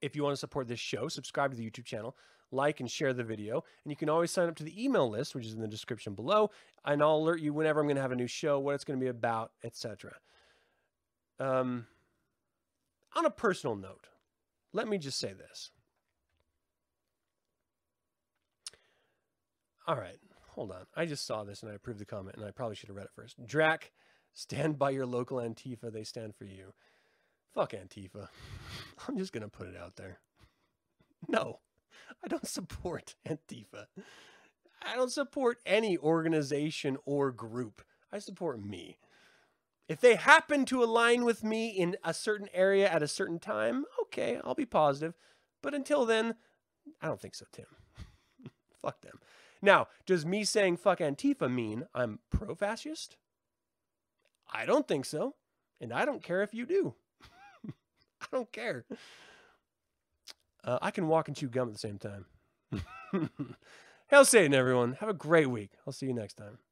If you want to support this show, subscribe to the YouTube channel, like and share the video, and you can always sign up to the email list, which is in the description below, and I'll alert you whenever I'm going to have a new show, what it's going to be about, et cetera. Um, on a personal note, let me just say this. All right, hold on. I just saw this and I approved the comment, and I probably should have read it first. Drac, stand by your local Antifa. They stand for you. Fuck Antifa. I'm just going to put it out there. No, I don't support Antifa. I don't support any organization or group. I support me. If they happen to align with me in a certain area at a certain time, okay, I'll be positive. But until then, I don't think so, Tim. Fuck them. Now, does me saying fuck Antifa mean I'm pro-fascist? I don't think so. And I don't care if you do. I don't care. Uh, I can walk and chew gum at the same time. Hail Satan, everyone. Have a great week. I'll see you next time.